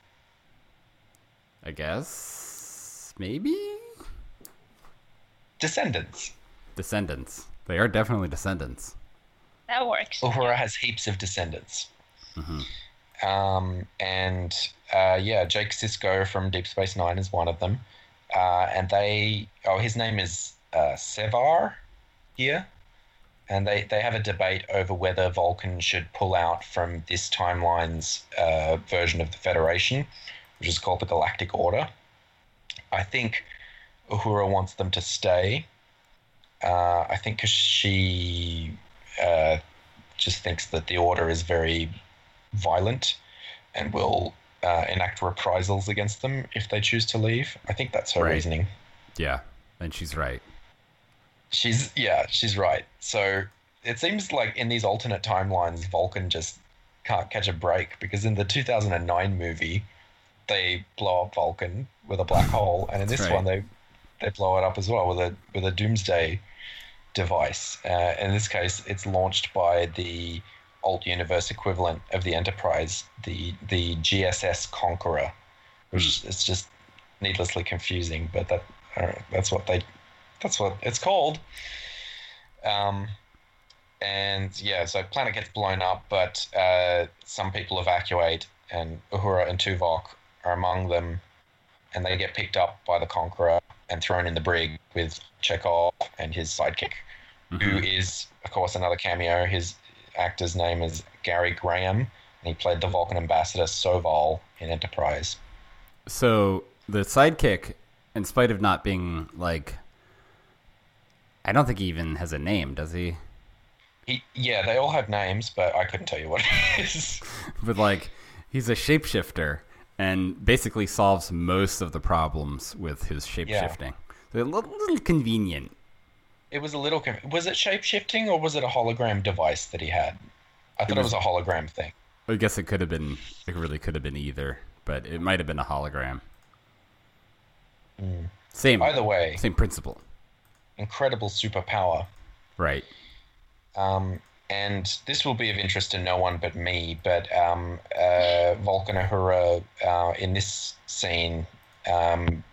I guess. Maybe? Descendants. Descendants. They are definitely descendants. That works. Uhura has heaps of descendants. Mm-hmm. Um, and, uh, yeah, Jake Sisko from Deep Space Nine is one of them. Uh, and they, oh, his name is, uh, Sevar here. And they, they have a debate over whether Vulcan should pull out from this timeline's, uh, version of the Federation, which is called the Galactic Order. I think Uhura wants them to stay. Uh, I think 'cause she, uh, just thinks that the Order is very violent and will uh, enact reprisals against them if they choose to leave. I think that's her right. reasoning. Yeah, and she's right. She's, yeah, she's right. So it seems like in these alternate timelines, Vulcan just can't catch a break, because in the two thousand nine movie, they blow up Vulcan with a black hole, and in this right. one, they they blow it up as well with a, with a doomsday device. Uh, in this case, it's launched by the Alt universe equivalent of the Enterprise, the the G S S Conqueror, which mm. is just needlessly confusing, but that uh, that's what they that's what it's called. Um, and yeah, so planet gets blown up, but uh, some people evacuate, and Uhura and Tuvok are among them, and they get picked up by the Conqueror and thrown in the brig with Chekhov and his sidekick, mm-hmm. who is of course another cameo. His actor's name is Gary Graham, and he played the Vulcan ambassador Soval in Enterprise. So the sidekick, in spite of not being like, I don't think he even has a name, does he? He yeah, they all have names, but I couldn't tell you what it is. But like, he's a shapeshifter and basically solves most of the problems with his shapeshifting. Yeah. So a little, little convenient. It was a little... Was it shape-shifting, or was it a hologram device that he had? I thought it was, it was a hologram thing. I guess it could have been... It really could have been either, but it might have been a hologram. Mm. Same... Either way... Same principle. Incredible superpower. Right. Um, and this will be of interest to no one but me, but um, uh, Vulcan Uhura, uh, in this scene, um,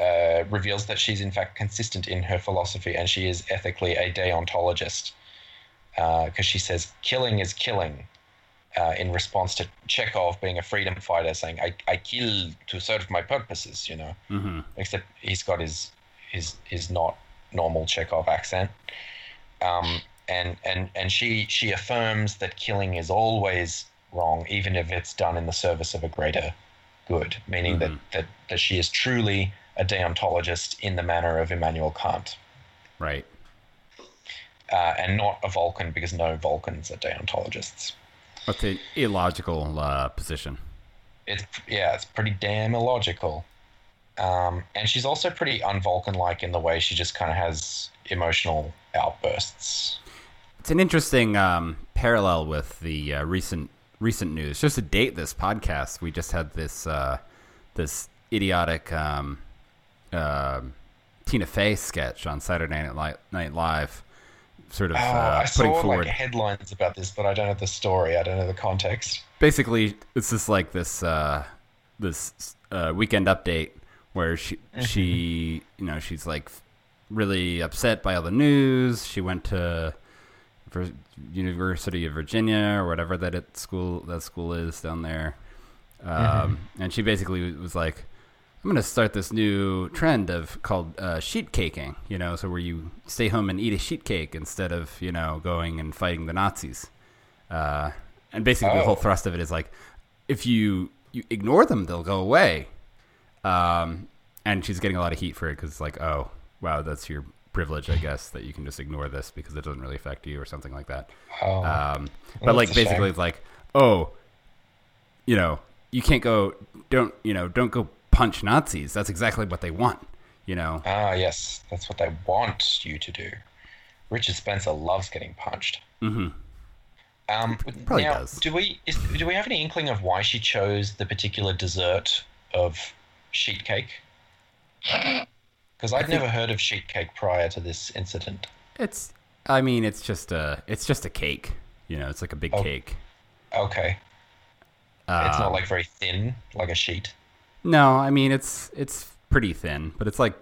uh, reveals that she's in fact consistent in her philosophy, and she is ethically a deontologist, because uh, she says killing is killing, uh, in response to Chekhov being a freedom fighter saying, I, I kill to serve my purposes, you know, mm-hmm. except he's got his his his not normal Chekhov accent. Um, and and, and she, she affirms that killing is always wrong, even if it's done in the service of a greater good, meaning mm-hmm. that, that, that she is truly a deontologist in the manner of Immanuel Kant. Right. Uh, and not a Vulcan, because no Vulcans are deontologists. That's an illogical uh, position. It's yeah, it's pretty damn illogical. Um, and she's also pretty un-Vulcan-like in the way she just kind of has emotional outbursts. It's an interesting um, parallel with the uh, recent recent news. Just to date this podcast, we just had this uh, this idiotic um, uh, Tina Fey sketch on Saturday Night Live. Sort of oh, uh, I putting saw, forward like, headlines about this, but I don't know the story. I don't know the context. Basically, it's just like this uh, this uh, Weekend Update where she mm-hmm. she you know she's like really upset by all the news. She went to Vir- University of Virginia or whatever that it school that school is down there, um, mm-hmm. and she basically was like, I'm going to start this new trend of called uh, sheet caking, you know, so where you stay home and eat a sheet cake instead of, you know, going and fighting the Nazis. Uh, and basically oh. the whole thrust of it is like, if you, you ignore them, they'll go away. Um, and she's getting a lot of heat for it because it's like, oh, wow, that's your privilege, I guess, that you can just ignore this because it doesn't really affect you or something like that. Oh. Um, but like basically it's like, oh, you know, you can't go, don't, you know, don't go punch Nazis. That's exactly what they want, you know. Ah, yes, that's what they want you to do. Richard Spencer loves getting punched. Mm-hmm. Um, Probably now, does. Do we is, do we have any inkling of why she chose the particular dessert of sheet cake? Because I'd never heard of sheet cake prior to this incident. It's, I mean, it's just a, it's just a cake. You know, it's like a big oh, cake. Okay. Um, it's not like very thin, like a sheet. No, I mean it's it's pretty thin, but it's like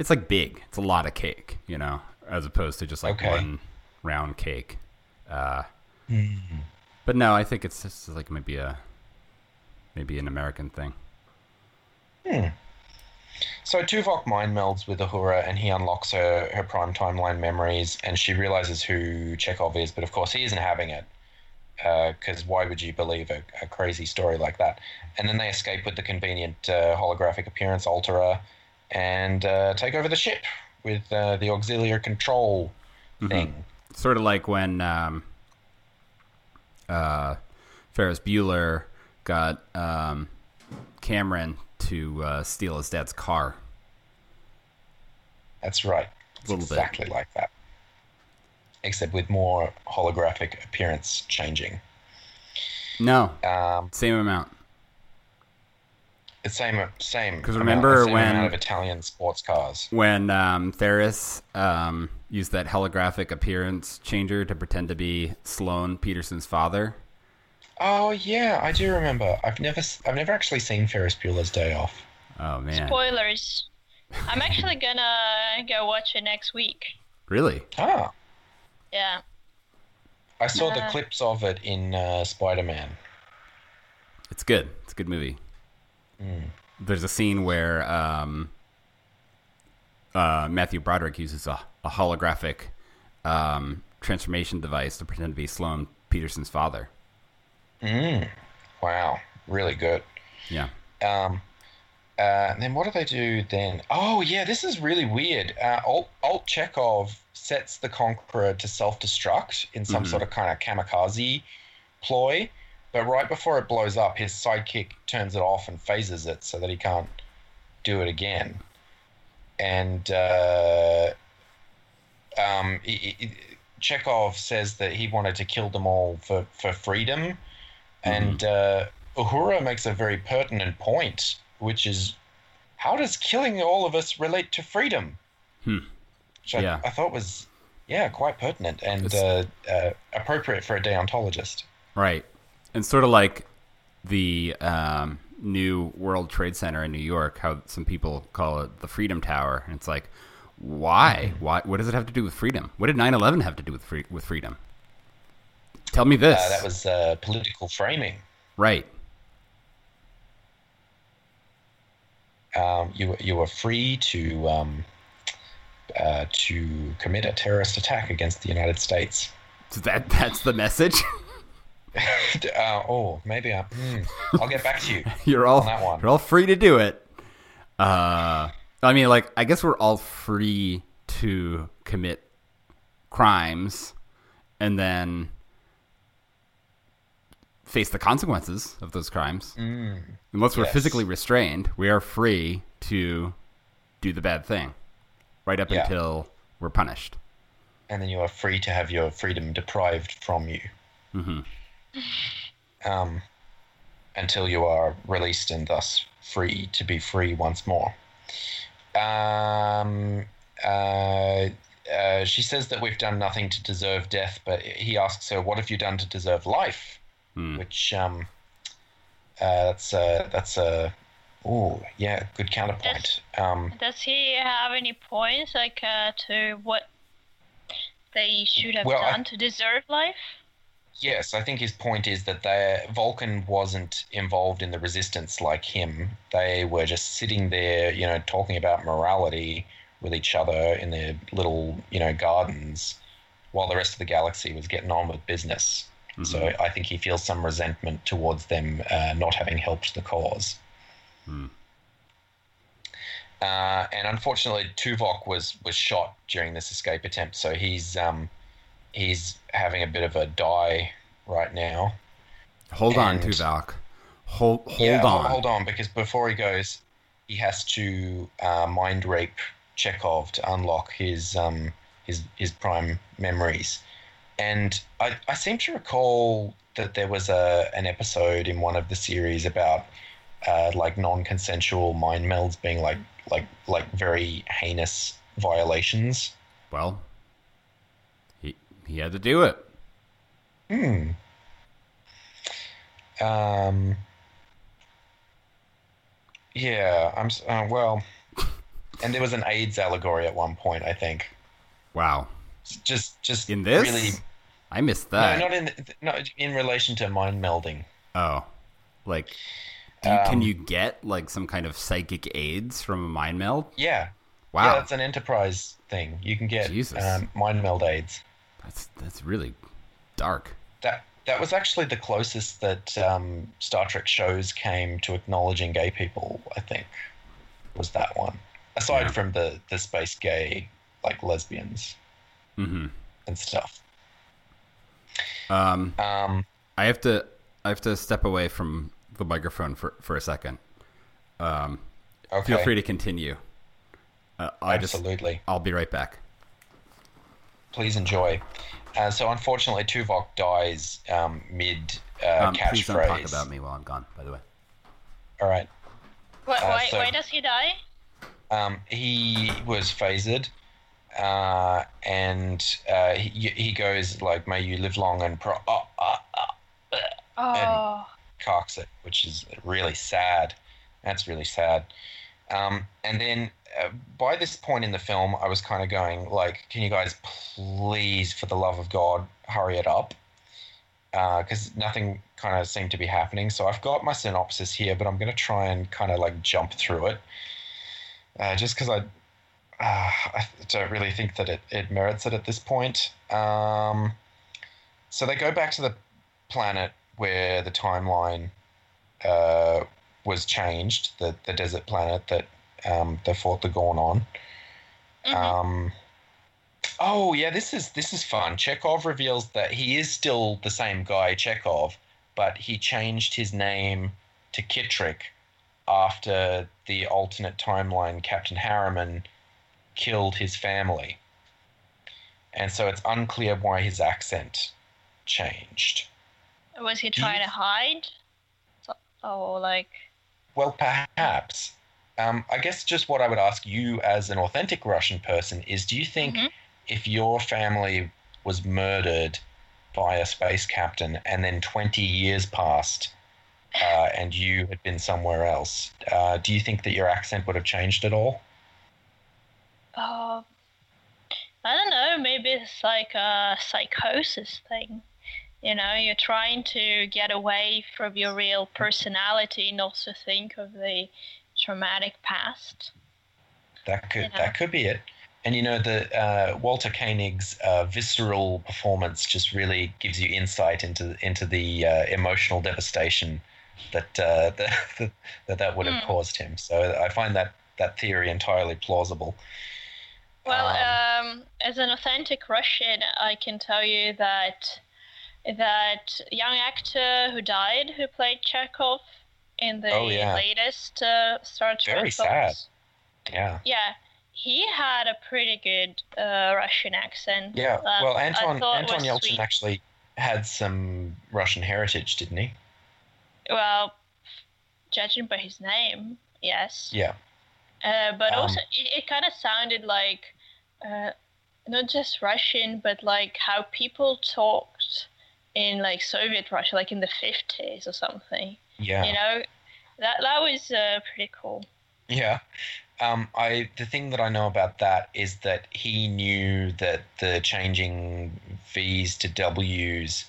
it's like big. It's a lot of cake, you know, as opposed to just like okay. one round cake. Uh, mm-hmm. But no, I think it's just like maybe a maybe an American thing. Hmm. So Tuvok mind melds with Uhura, and he unlocks her her prime timeline memories, and she realizes who Chekhov is, but of course he isn't having it. Because uh, why would you believe a, a crazy story like that? And then they escape with the convenient uh, holographic appearance alterer and uh, take over the ship with uh, the auxiliary control thing. Mm-hmm. Sort of like when um, uh, Ferris Bueller got um, Cameron to uh, steal his dad's car. That's right. It's exactly bit. like that. Except with more holographic appearance changing. No, um, same amount. It's same, same. Because remember same when amount of Italian sports cars when um, Ferris um, used that holographic appearance changer to pretend to be Sloane Peterson's father. Oh yeah, I do remember. I've never, I've never actually seen Ferris Bueller's Day Off. Oh man! Spoilers. I'm actually gonna go watch it next week. Really? Ah. Yeah. I saw uh, the clips of it in uh, Spider-Man. It's good. It's a good movie. Mm. There's a scene where um, uh, Matthew Broderick uses a, a holographic um, transformation device to pretend to be Sloane Peterson's father. Mm. Wow. Really good. Yeah. Um, uh, and then what do they do then? Oh, yeah, this is really weird. Uh, Alt, Alt Chekhov sets the Conqueror to self-destruct in some mm-hmm. sort of kind of kamikaze ploy, but right before it blows up, his sidekick turns it off and phases it so that he can't do it again. And uh, um, he, he, Chekhov says that he wanted to kill them all for, for freedom, mm-hmm. and uh, Uhura makes a very pertinent point, which is, how does killing all of us relate to freedom? Hmm. Which I, yeah. I thought was, yeah, quite pertinent and uh, uh, appropriate for a deontologist. Right. And sort of like the um, new World Trade Center in New York, how some people call it the Freedom Tower. And it's like, why? Why? What does it have to do with freedom? What did nine eleven have to do with free, with freedom? Tell me this. Uh, that was uh, political framing. Right. Um, you you were free to um, uh, to commit a terrorist attack against the United States. So that that's the message. uh, oh, maybe I, mm, I'll get back to you. You're all on that one. You're all free to do it. Uh, I mean, like, I guess we're all free to commit crimes, and then face the consequences of those crimes. Mm, Unless we're yes. physically restrained, we are free to do the bad thing right up yeah. until we're punished. And then you are free to have your freedom deprived from you. Mm-hmm. Um, until you are released and thus free to be free once more. Um, uh, uh, she says that we've done nothing to deserve death, but he asks her, what have you done to deserve life? Hmm. Which um, uh, that's a that's a oh yeah good counterpoint. Does, um, does he have any points like uh, to what they should have well, done I, to deserve life? Yes, I think his point is that they, Vulcan wasn't involved in the resistance like him. They were just sitting there, you know, talking about morality with each other in their little, you know, gardens, while the rest of the galaxy was getting on with business. Mm-hmm. So I think he feels some resentment towards them uh, not having helped the cause. Mm. Uh, and unfortunately, Tuvok was, was shot during this escape attempt, so he's um, he's having a bit of a die right now. Hold and, on, Tuvok. Hold hold yeah, on. Hold on, because before he goes, he has to uh, mind rape Chekhov to unlock his um, his his prime memories. And I, I seem to recall that there was a an episode in one of the series about uh, like non-consensual mind melds being like like like very heinous violations. Well, he he had to do it. Hmm. Um. Yeah. I'm. Uh, well. And there was an AIDS allegory at one point, I think. Wow. Just, just in this. Really, I missed that. No, not in not in relation to mind melding. Oh, like, do, um, can you get like some kind of psychic aids from a mind meld? Yeah. Wow. Yeah, that's an Enterprise thing. You can get um, mind meld aids. That's that's really dark. That that was actually the closest that um, Star Trek shows came to acknowledging gay people. I think was that one. Aside yeah. from the the space gay, like lesbians. Mm-hmm. And stuff. Um, um, I have to, I have to step away from the microphone for, for a second. Um, okay. Feel free to continue. Uh, I Absolutely. Just, I'll be right back. Please enjoy. Uh, so unfortunately, Tuvok dies um, mid uh, um, catchphrase. Please don't talk about me while I'm gone. By the way. All right. Wait, uh, why, so, why does he die? Um, he was phasered. Uh, and uh, he, he goes like, "May you live long and pro," oh, uh, uh, oh. and carks it, which is really sad. That's really sad. Um, and then uh, by this point in the film, I was kind of going like, "Can you guys please, for the love of God, hurry it up?" Because uh, nothing kind of seemed to be happening. So I've got my synopsis here, but I'm going to try and kind of like jump through it, uh, just because I. Uh, I don't really think that it, it merits it at this point. Um, so they go back to the planet where the timeline uh, was changed, the, the desert planet that um, they fought the Gorn on. Mm-hmm. Um, oh, yeah, this is this is fun. Chekhov reveals that he is still the same guy, Chekhov, but he changed his name to Kittrick after the alternate timeline Captain Harriman killed his family, and so it's unclear why his accent changed. Was he trying he, to hide? Or like? Well, perhaps. Um, I guess just what I would ask you as an authentic Russian person is, do you think mm-hmm. if your family was murdered by a space captain and then twenty years passed uh, and you had been somewhere else, uh, do you think that your accent would have changed at all? Uh, I don't know. Maybe it's like a psychosis thing. You know, you're trying to get away from your real personality and also think of the traumatic past. That could, you know. That could be it. And, you know, the uh, Walter Koenig's uh, visceral performance just really gives you insight into into the uh, emotional devastation that, uh, that that that would have mm. caused him. So I find that, that theory entirely plausible. Well, um, um, as an authentic Russian, I can tell you that that young actor who died, who played Chekhov in the oh, yeah. latest uh, Star Trek. Very sad. Yeah. Yeah. He had a pretty good uh, Russian accent. Yeah, um, well, Anton Anton Yelchin actually had some Russian heritage, didn't he? Well, judging by his name, yes. Yeah. Uh, but um, also, it, it kind of sounded like uh, not just Russian, but like how people talked in like Soviet Russia, like in the fifties or something. Yeah. You know, that that was uh, pretty cool. Yeah. Um, I the thing that I know about that is that he knew that the changing V's to W's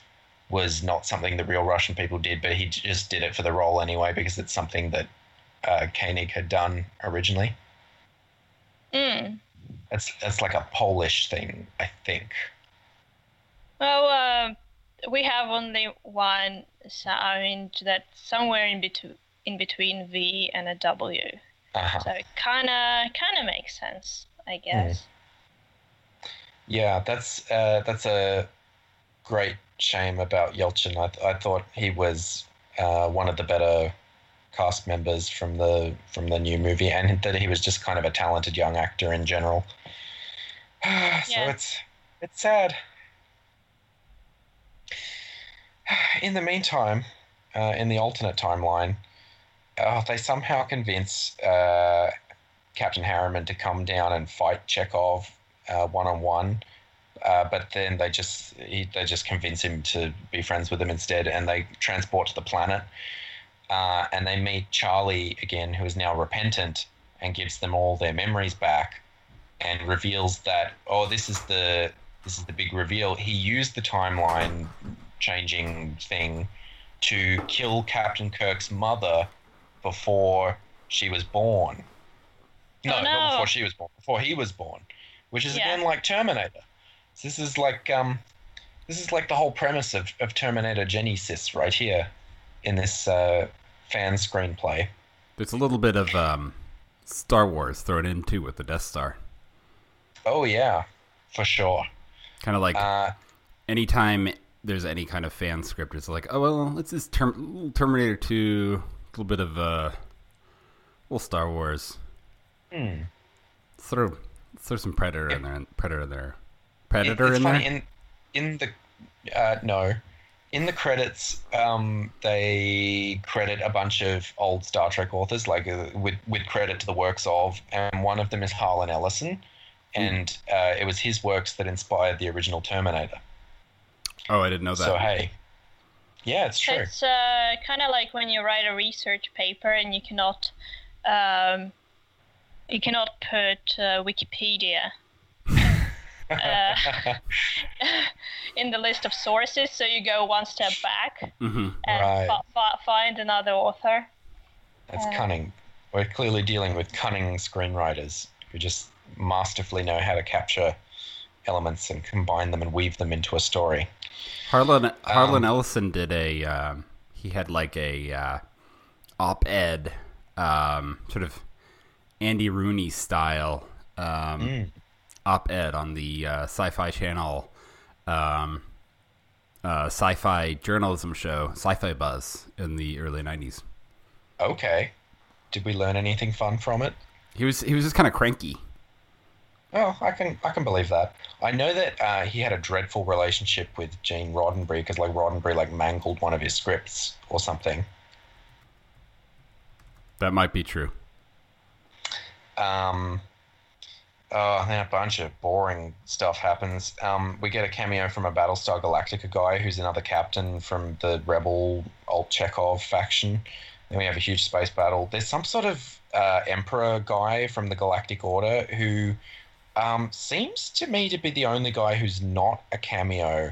was not something that real Russian people did, but he just did it for the role anyway because it's something that uh, Koenig had done originally. Mm. That's that's like a Polish thing, I think. Well, uh, we have only one sound that's somewhere in between in between V and a W. Uh-huh. So it kind of kind of makes sense, I guess. Mm. Yeah, that's uh, that's a great shame about Yelchin. I, th- I thought he was uh, one of the better cast members from the from the new movie, and that he was just kind of a talented young actor in general. So yeah. it's it's sad. In the meantime, uh, in the alternate timeline. Oh, they somehow convince uh, Captain Harriman to come down and fight Chekhov uh, one-on-one, uh, but then they just he, they just convince him to be friends with them instead, and they transport to the planet, uh, and they meet Charlie again, who is now repentant, and gives them all their memories back, and reveals that, oh, this is the this is the big reveal. He used the timeline changing thing to kill Captain Kirk's mother before she was born. No, oh, no, not before she was born. Before he was born, which is yeah. again like Terminator. So this is like um, this is like the whole premise of, of Terminator Genisys right here, in this uh, fan screenplay. There's a little bit of um, Star Wars thrown in too with the Death Star. Oh yeah, for sure. Kind of like uh, anytime there's any kind of fan script, it's like, oh well, let's just term- Terminator two. A little bit of uh, well, Star Wars. Mm. Let's throw, let's throw some Predator it, in there. Predator there. Predator it, in funny, there. In in the uh, no, in the credits, um, they credit a bunch of old Star Trek authors, like uh, with with credit to the works of, and one of them is Harlan Ellison, and mm. uh, it was his works that inspired the original Terminator. Oh, I didn't know that. So hey. Yeah, it's true. It's uh, kind of like when you write a research paper and you cannot, um, you cannot put uh, Wikipedia uh, in the list of sources, so you go one step back mm-hmm. and right. fa- fa- find another author. That's uh, cunning. We're clearly dealing with cunning screenwriters who just masterfully know how to capture elements and combine them and weave them into a story. Harlan Harlan um, Ellison did a uh, he had like a uh, op-ed um, sort of Andy Rooney style um, mm. op-ed on the uh, Sci-Fi Channel um, uh, sci-fi journalism show Sci-Fi Buzz in the early nineties. Okay, did we learn anything fun from it? He was he was just kind of cranky. Oh, I can I can believe that. I know that uh, he had a dreadful relationship with Gene Roddenberry because, like, Roddenberry like mangled one of his scripts or something. That might be true. Um, Uh, I think a bunch of boring stuff happens. Um, we get a cameo from a Battlestar Galactica guy who's another captain from the Rebel Alt Chekhov faction. Then we have a huge space battle. There's some sort of uh, Emperor guy from the Galactic Order who um, seems to me to be the only guy who's not a cameo.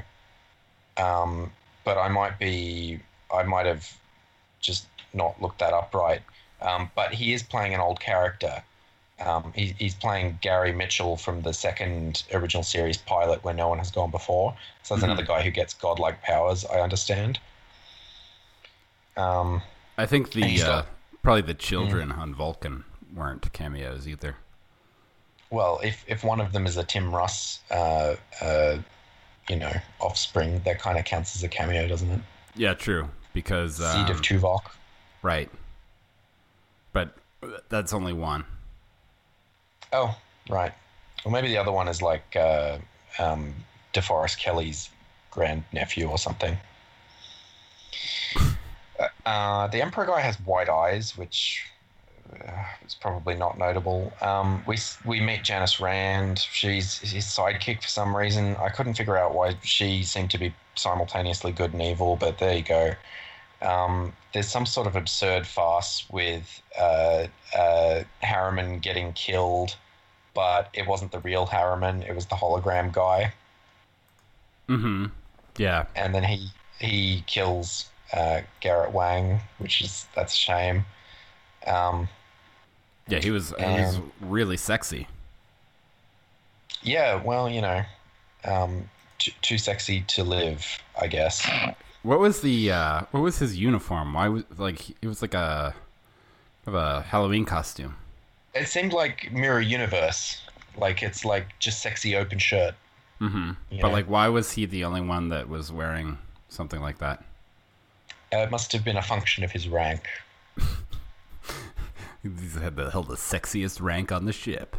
Um, but I might be, I might have just not looked that up right. Um, but he is playing an old character. Um, he, he's playing Gary Mitchell from the second original series pilot Where No One Has Gone Before. So that's mm-hmm. another guy who gets godlike powers, I understand. Um, I think the uh, probably the children mm-hmm. on Vulcan weren't cameos either. Well, if, if one of them is a Tim Russ, uh, uh, you know, offspring, that kind of counts as a cameo, doesn't it? Yeah, true. Because Seed um, of Tuvok. Right. But that's only one. Oh, right. Well, maybe the other one is like uh, um, DeForest Kelley's grandnephew or something. Uh, the Emperor guy has white eyes, which uh, is probably not notable. Um, we we meet Janice Rand. She's his sidekick for some reason. I couldn't figure out why she seemed to be simultaneously good and evil, but there you go. Um, there's some sort of absurd farce with uh, uh, Harriman getting killed, but it wasn't the real Harriman; it was the hologram guy. Mm-hmm. Yeah. And then he he kills uh, Garrett Wang, which is that's a shame. Um, yeah, he was and, he was really sexy. Yeah, well, you know, um, t- too sexy to live, I guess. What was the uh, what was his uniform? Why was like it was like a of a Halloween costume? It seemed like Mirror Universe, like it's like just sexy open shirt. Mm-hmm. But know? Like, why was he the only one that was wearing something like that? Uh, it must have been a function of his rank. He's had the held the sexiest rank on the ship.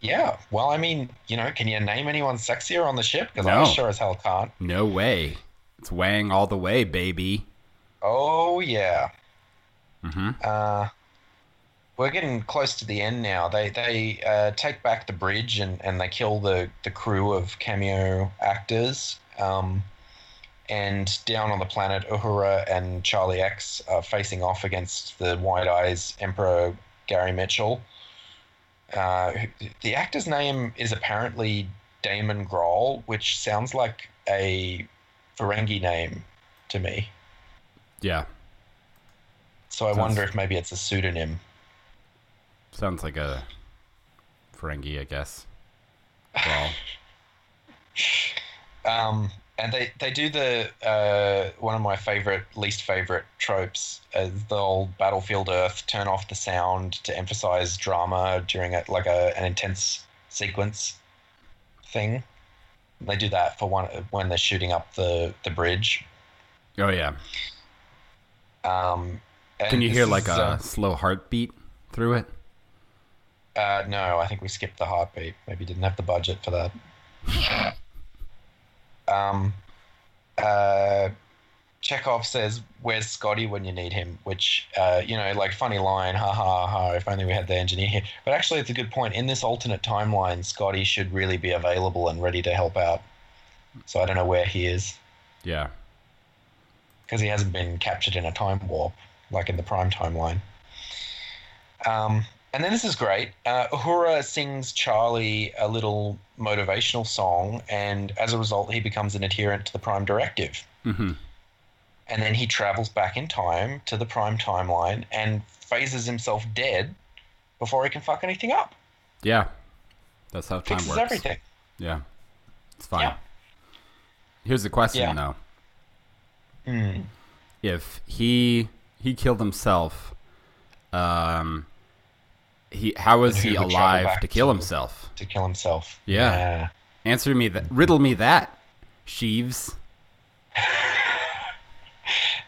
Yeah, well, I mean, you know, can you name anyone sexier on the ship? Because no. I'm sure as hell can't. No way. It's Wang all the way, baby. Oh, yeah. Mm-hmm. Uh, we're getting close to the end now. They they uh, take back the bridge and, and they kill the, the crew of cameo actors. Um, and down on the planet, Uhura and Charlie X are facing off against the White Eyes Emperor Gary Mitchell. Uh, the actor's name is apparently Damon Groll, which sounds like a Ferengi name to me. Yeah. So I sounds, wonder if maybe it's a pseudonym. Sounds like a Ferengi, I guess. Well. um, and they, they do the uh, one of my favorite, least favorite tropes, uh, the old Battlefield Earth, turn off the sound to emphasize drama during a, like a, an intense sequence thing. They do that for one when they're shooting up the, the bridge. Oh yeah. Um, Can you hear like is, a um, slow heartbeat through it? Uh, no, I think we skipped the heartbeat. Maybe didn't have the budget for that. um, uh, Chekhov says, "Where's Scotty when you need him?" Which, uh, you know, like funny line, ha ha ha. If only we had the engineer here. But actually, it's a good point. In this alternate timeline, Scotty should really be available and ready to help out. So I don't know where he is. Yeah. Because he hasn't been captured in a time warp, like in the Prime timeline. Um, and then this is great. Uh, Uhura sings Charlie a little motivational song, and as a result, he becomes an adherent to the Prime Directive. Mm-hmm. And then he travels back in time to the Prime timeline and phases himself dead before he can fuck anything up. Yeah. That's how time Fixes works. Everything. Yeah. It's fine. Yeah. Here's the question, yeah. though. Mm. If he he killed himself, um, he how was he alive to kill to, himself? To kill himself. Yeah. yeah. Answer me that. Riddle me that, Sheeves.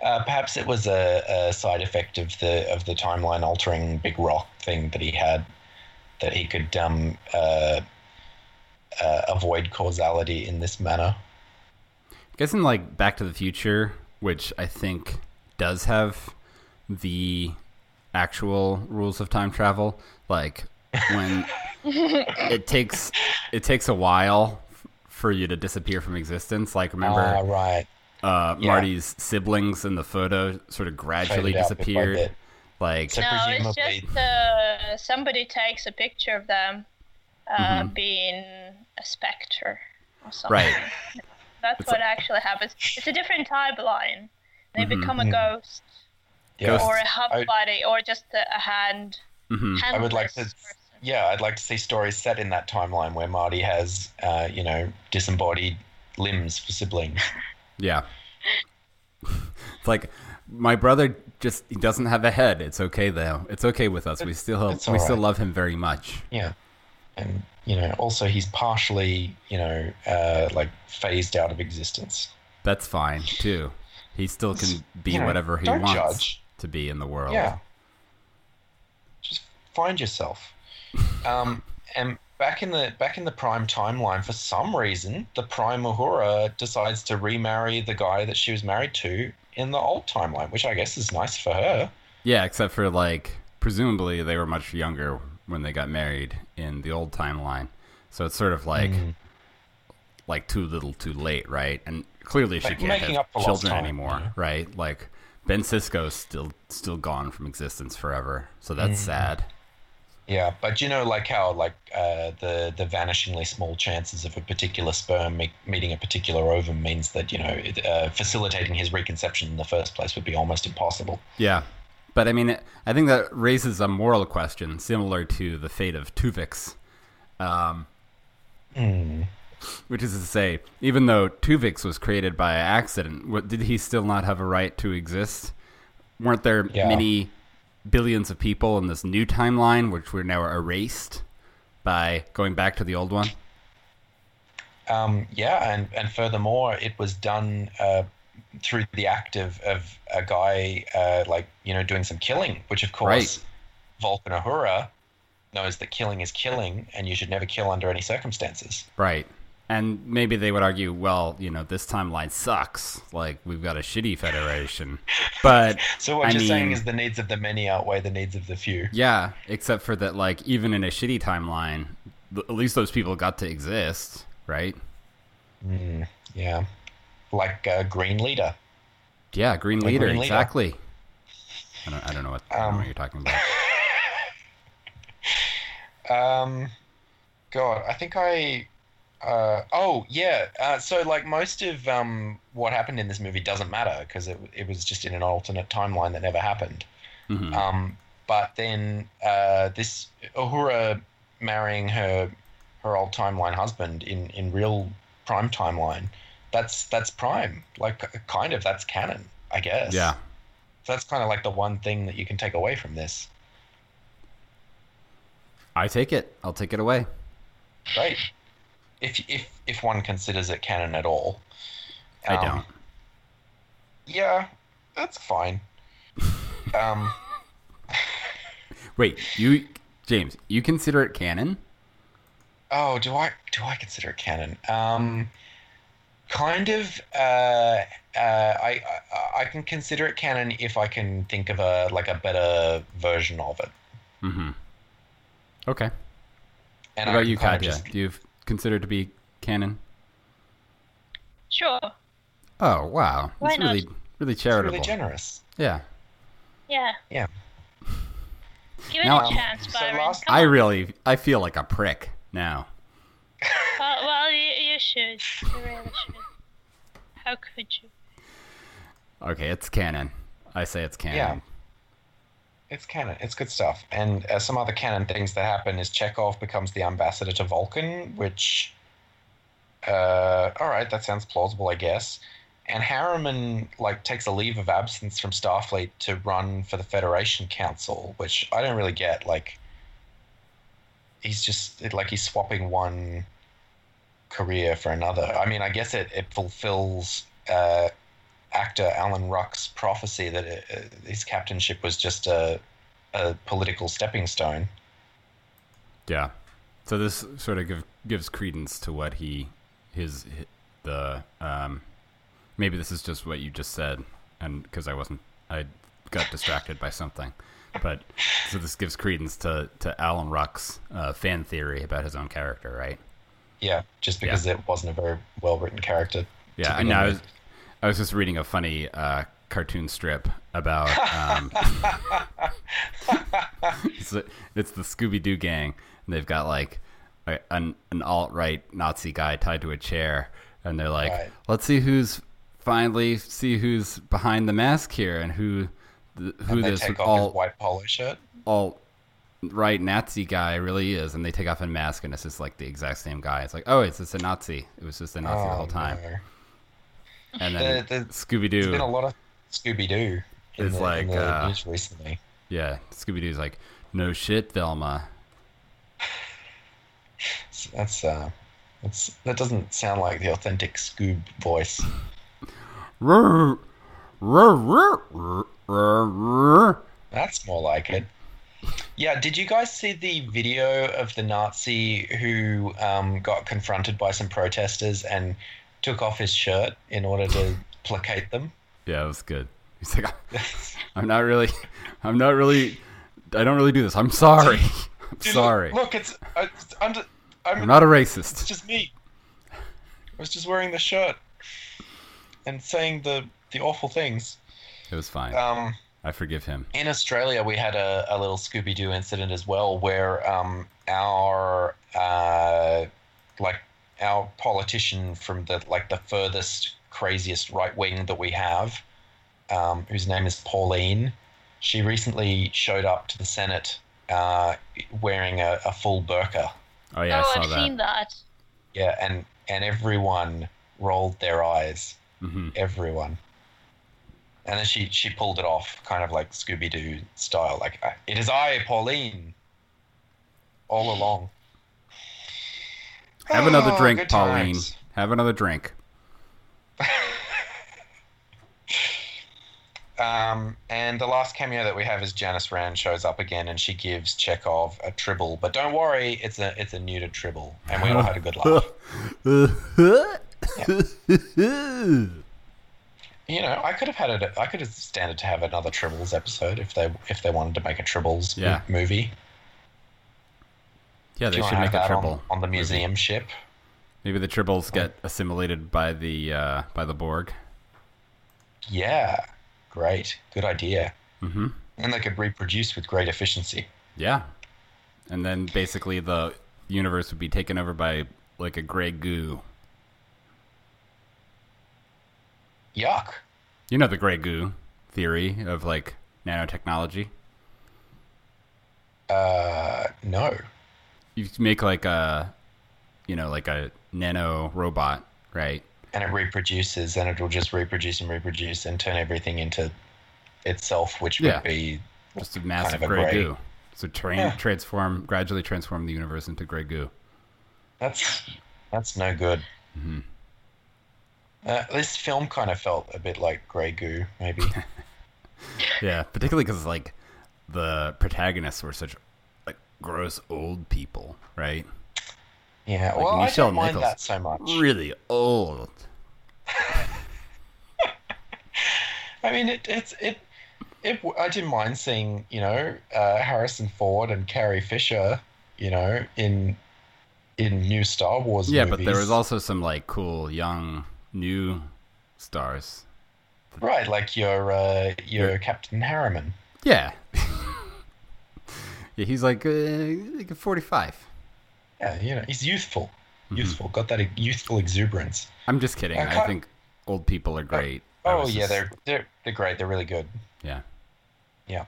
Uh, perhaps it was a, a side effect of the of the timeline altering big rock thing that he had, that he could um, uh, uh, avoid causality in this manner. I guess in like Back to the Future, which I think does have the actual rules of time travel, like when it takes it takes a while for you to disappear from existence. Like, remember, ah, right. uh, yeah. Marty's siblings in the photo sort of gradually disappeared. Like, so no, it's just uh, somebody takes a picture of them uh, mm-hmm. being a specter or something. Right. That's it's what a... actually happens. It's a different timeline. They mm-hmm. become a ghost, yeah. or a half I... body, or just a hand. Mm-hmm. I would like to. Person. Yeah, I'd like to see stories set in that timeline where Marty has, uh, you know, disembodied limbs for siblings. Yeah. It's like, my brother just, he doesn't have a head. It's okay, though. It's okay with us. We still we right. still love him very much. Yeah. And, you know, also he's partially, you know, uh, like phased out of existence. That's fine, too. He still can be you know, whatever he wants judge. to be in the world. Yeah. Just find yourself. Um, and back in the back in the Prime timeline, for some reason, the Prime Uhura decides to remarry the guy that she was married to in the old timeline, which I guess is nice for her. Yeah, except for, like, presumably they were much younger when they got married in the old timeline. So it's sort of like mm. like too little, too late, right? And clearly she like can't have children time, anymore, yeah. right? Like, Ben Sisko's still still gone from existence forever, so that's mm. sad. Yeah, but you know, like how like uh, the the vanishingly small chances of a particular sperm me- meeting a particular ovum means that, you know, it, uh, facilitating his reconception in the first place would be almost impossible. Yeah, but I mean, it, I think that raises a moral question similar to the fate of Tuvix, um, mm. which is to say, even though Tuvix was created by accident, what, did he still not have a right to exist? Weren't there yeah. many billions of people in this new timeline, which we're now erased by going back to the old one? Um, yeah, and, and furthermore, it was done uh, through the act of, of a guy, uh, like, you know, doing some killing, which, of course, right. Vulcan Uhura knows that killing is killing, and you should never kill under any circumstances. Right. And maybe they would argue, well, you know, this timeline sucks. Like, we've got a shitty federation. But so what I you're mean, saying is the needs of the many outweigh the needs of the few. Yeah, except for that, like, even in a shitty timeline, at least those people got to exist, right? Mm, yeah. Like uh, Green Leader. Yeah, Green like Leader, Green exactly. Leader. I, don't, I, don't know what, um, I don't know what you're talking about. um, God, I think I... Uh, oh, yeah. Uh, so, like, most of um, what happened in this movie doesn't matter because it, it was just in an alternate timeline that never happened. Mm-hmm. Um, but then uh, this Uhura marrying her her old timeline husband in, in real Prime timeline, that's that's Prime. Like, kind of, that's canon, I guess. Yeah. So that's kind of like the one thing that you can take away from this. I take it. I'll take it away. Great. If if if one considers it canon at all. Um, I don't. Yeah, that's fine. um, Wait, you, James, you consider it canon? Oh, do I do I consider it canon? Um, kind of. Uh, uh, I, I I can consider it canon if I can think of a like a better version of it. Mm-hmm. Okay. And what about you, Katya? Just... Do you? Considered to be canon? Sure. Oh, wow. Why That's not? really really charitable. It's really generous. Yeah. Yeah. Yeah. Give it now, a chance, Byron. So last... I really I feel like a prick now. Well, well you, you should. You really should. How could you? Okay, it's canon. I say it's canon. Yeah. It's canon. It's good stuff. And uh, some other canon things that happen is Chekhov becomes the ambassador to Vulcan, which, uh, all right, that sounds plausible, I guess. And Harriman, like, takes a leave of absence from Starfleet to run for the Federation Council, which I don't really get. Like, he's just, like, he's swapping one career for another. I mean, I guess it, it fulfills... Uh, actor Alan Ruck's prophecy that it, uh, his captainship was just a, a political stepping stone. Yeah. So this sort of give, gives credence to what he, his, his the, um, maybe this is just what you just said, and because I wasn't, I got distracted by something, but So this gives credence to, to Alan Ruck's uh, fan theory about his own character, right? Yeah, just because yeah. it wasn't a very well-written character. Yeah, I know. I was, I was just reading a funny uh, cartoon strip about... Um, it's, it's the Scooby-Doo gang, and they've got, like, a, an, an alt-right Nazi guy tied to a chair, and they're like, right. let's see who's... Finally, see who's behind the mask here and who, the, who and this all white polo shirt, all right Nazi guy really is. And they take off a mask, and it's just like the exact same guy. It's like, oh, it's just a Nazi. It was just a Nazi oh, the whole time. No. And then the, the, Scooby Doo. There's been a lot of Scooby Doo. It's like in the news recently. Yeah, Scooby Doo's like, no shit, Velma. That's uh, that's that doesn't sound like the authentic Scoob voice. That's more like it. Yeah, did you guys see the video of the Nazi who um, got confronted by some protesters and took off his shirt in order to placate them? Yeah, it was good. He's like, I'm not really, I'm not really, I don't really do this. I'm sorry. I'm Dude, sorry. Look, look it's, I, I'm, just, I'm, I'm not a racist. It's just me. I was just wearing the shirt. And saying the, the awful things. It was fine. Um, I forgive him. In Australia, we had a, a little Scooby-Doo incident as well, where um, our uh, like our politician from the like the furthest, craziest right wing that we have, um, whose name is Pauline, she recently showed up to the Senate uh, wearing a, a full burqa. Oh yeah, oh, I saw I've that. Seen that. Yeah, and and everyone rolled their eyes. Mm-hmm. Everyone, and then she she pulled it off, kind of like Scooby-Doo style, like it is I, Pauline, all along. Have oh, another drink, Pauline. Times. Have another drink. um, and the last cameo that we have is Janice Rand shows up again, and she gives Chekhov a tribble. But don't worry, it's a it's a neuter tribble, and we all had a good laugh. Yeah. You know, I could have had it. I could have standard to have another Tribbles episode if they if they wanted to make a Tribbles yeah. movie. Yeah, they should make a Tribble on, on the museum movie. Ship. Maybe the Tribbles get assimilated by the uh, by the Borg. Yeah, great, good idea. Mm-hmm. And they could reproduce with great efficiency. Yeah, and then basically the universe would be taken over by like a gray goo. Yuck. You know the gray goo theory of, like, nanotechnology? Uh, no. You make, like, a, you know, like a nano robot, right? And it reproduces, and it'll just reproduce and reproduce and turn everything into itself, which yeah. would be... Just a massive kind of a gray, gray goo. So tra- yeah. transform, gradually transform the universe into gray goo. That's, that's no good. Mm-hmm. Uh, this film kind of felt a bit like Grey Goo, maybe. Yeah, particularly because like the protagonists were such like gross old people, right? Yeah, like, well, Nichelle I don't mind Nichols, that so much. Really old. I mean, it, it's it, it. I didn't mind seeing, you know, uh, Harrison Ford and Carrie Fisher, you know, in in new Star Wars. Yeah, movies. But there was also some like cool young. New stars, right? Like your uh, your yeah. Captain Harriman. Yeah, yeah. He's like, uh, like forty-five. Yeah, you know, he's youthful, mm-hmm. youthful. Got that youthful exuberance. I'm just kidding. I, I think old people are great. Uh, oh yeah, just... they're they're they're great. They're really good. Yeah, yeah.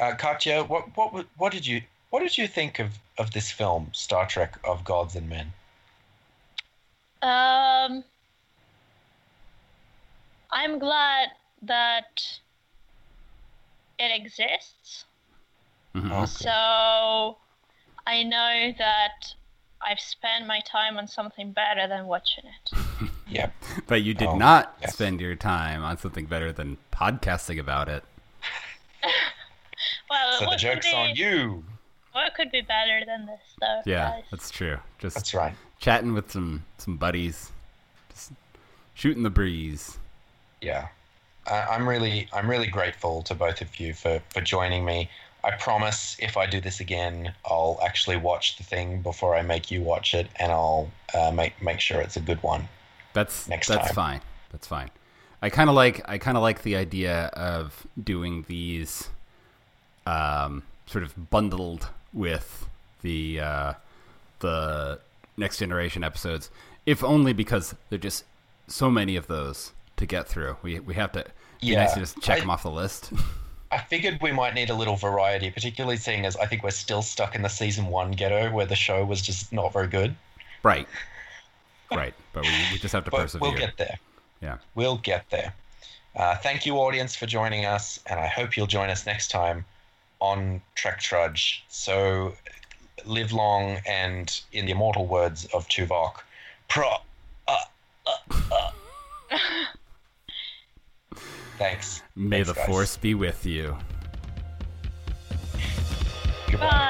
Uh, Katya, what what what did you what did you think of, of this film, Star Trek of Gods and Men? Um. I'm glad that it exists. Mm-hmm. Okay. So I know that I've spent my time on something better than watching it. Yep. But you did oh, not yes. spend your time on something better than podcasting about it. Well, so the joke's be, on you. What could be better than this, though? Yeah, guys? That's true. Just that's right. Chatting with some, some buddies, just shooting the breeze. Yeah, uh, I'm really I'm really grateful to both of you for, for joining me. I promise if I do this again, I'll actually watch the thing before I make you watch it, and I'll uh, make make sure it's a good one. That's next that's time. fine. That's fine. I kind of like I kind of like the idea of doing these um, sort of bundled with the uh, the Next Generation episodes, if only because there are just so many of those to get through. We we have to yeah. be nice to just check I, them off the list. I figured we might need a little variety, particularly seeing as I think we're still stuck in the season one ghetto where the show was just not very good. Right. Right. But we, we just have to persevere. We'll get there. Yeah. We'll get there. Uh, thank you, audience, for joining us, and I hope you'll join us next time on Trek Trudge. So live long, and in the immortal words of Tuvok, pro... Uh, uh, uh. Thanks. May Thanks, the guys. Force be with you. Goodbye. Bye.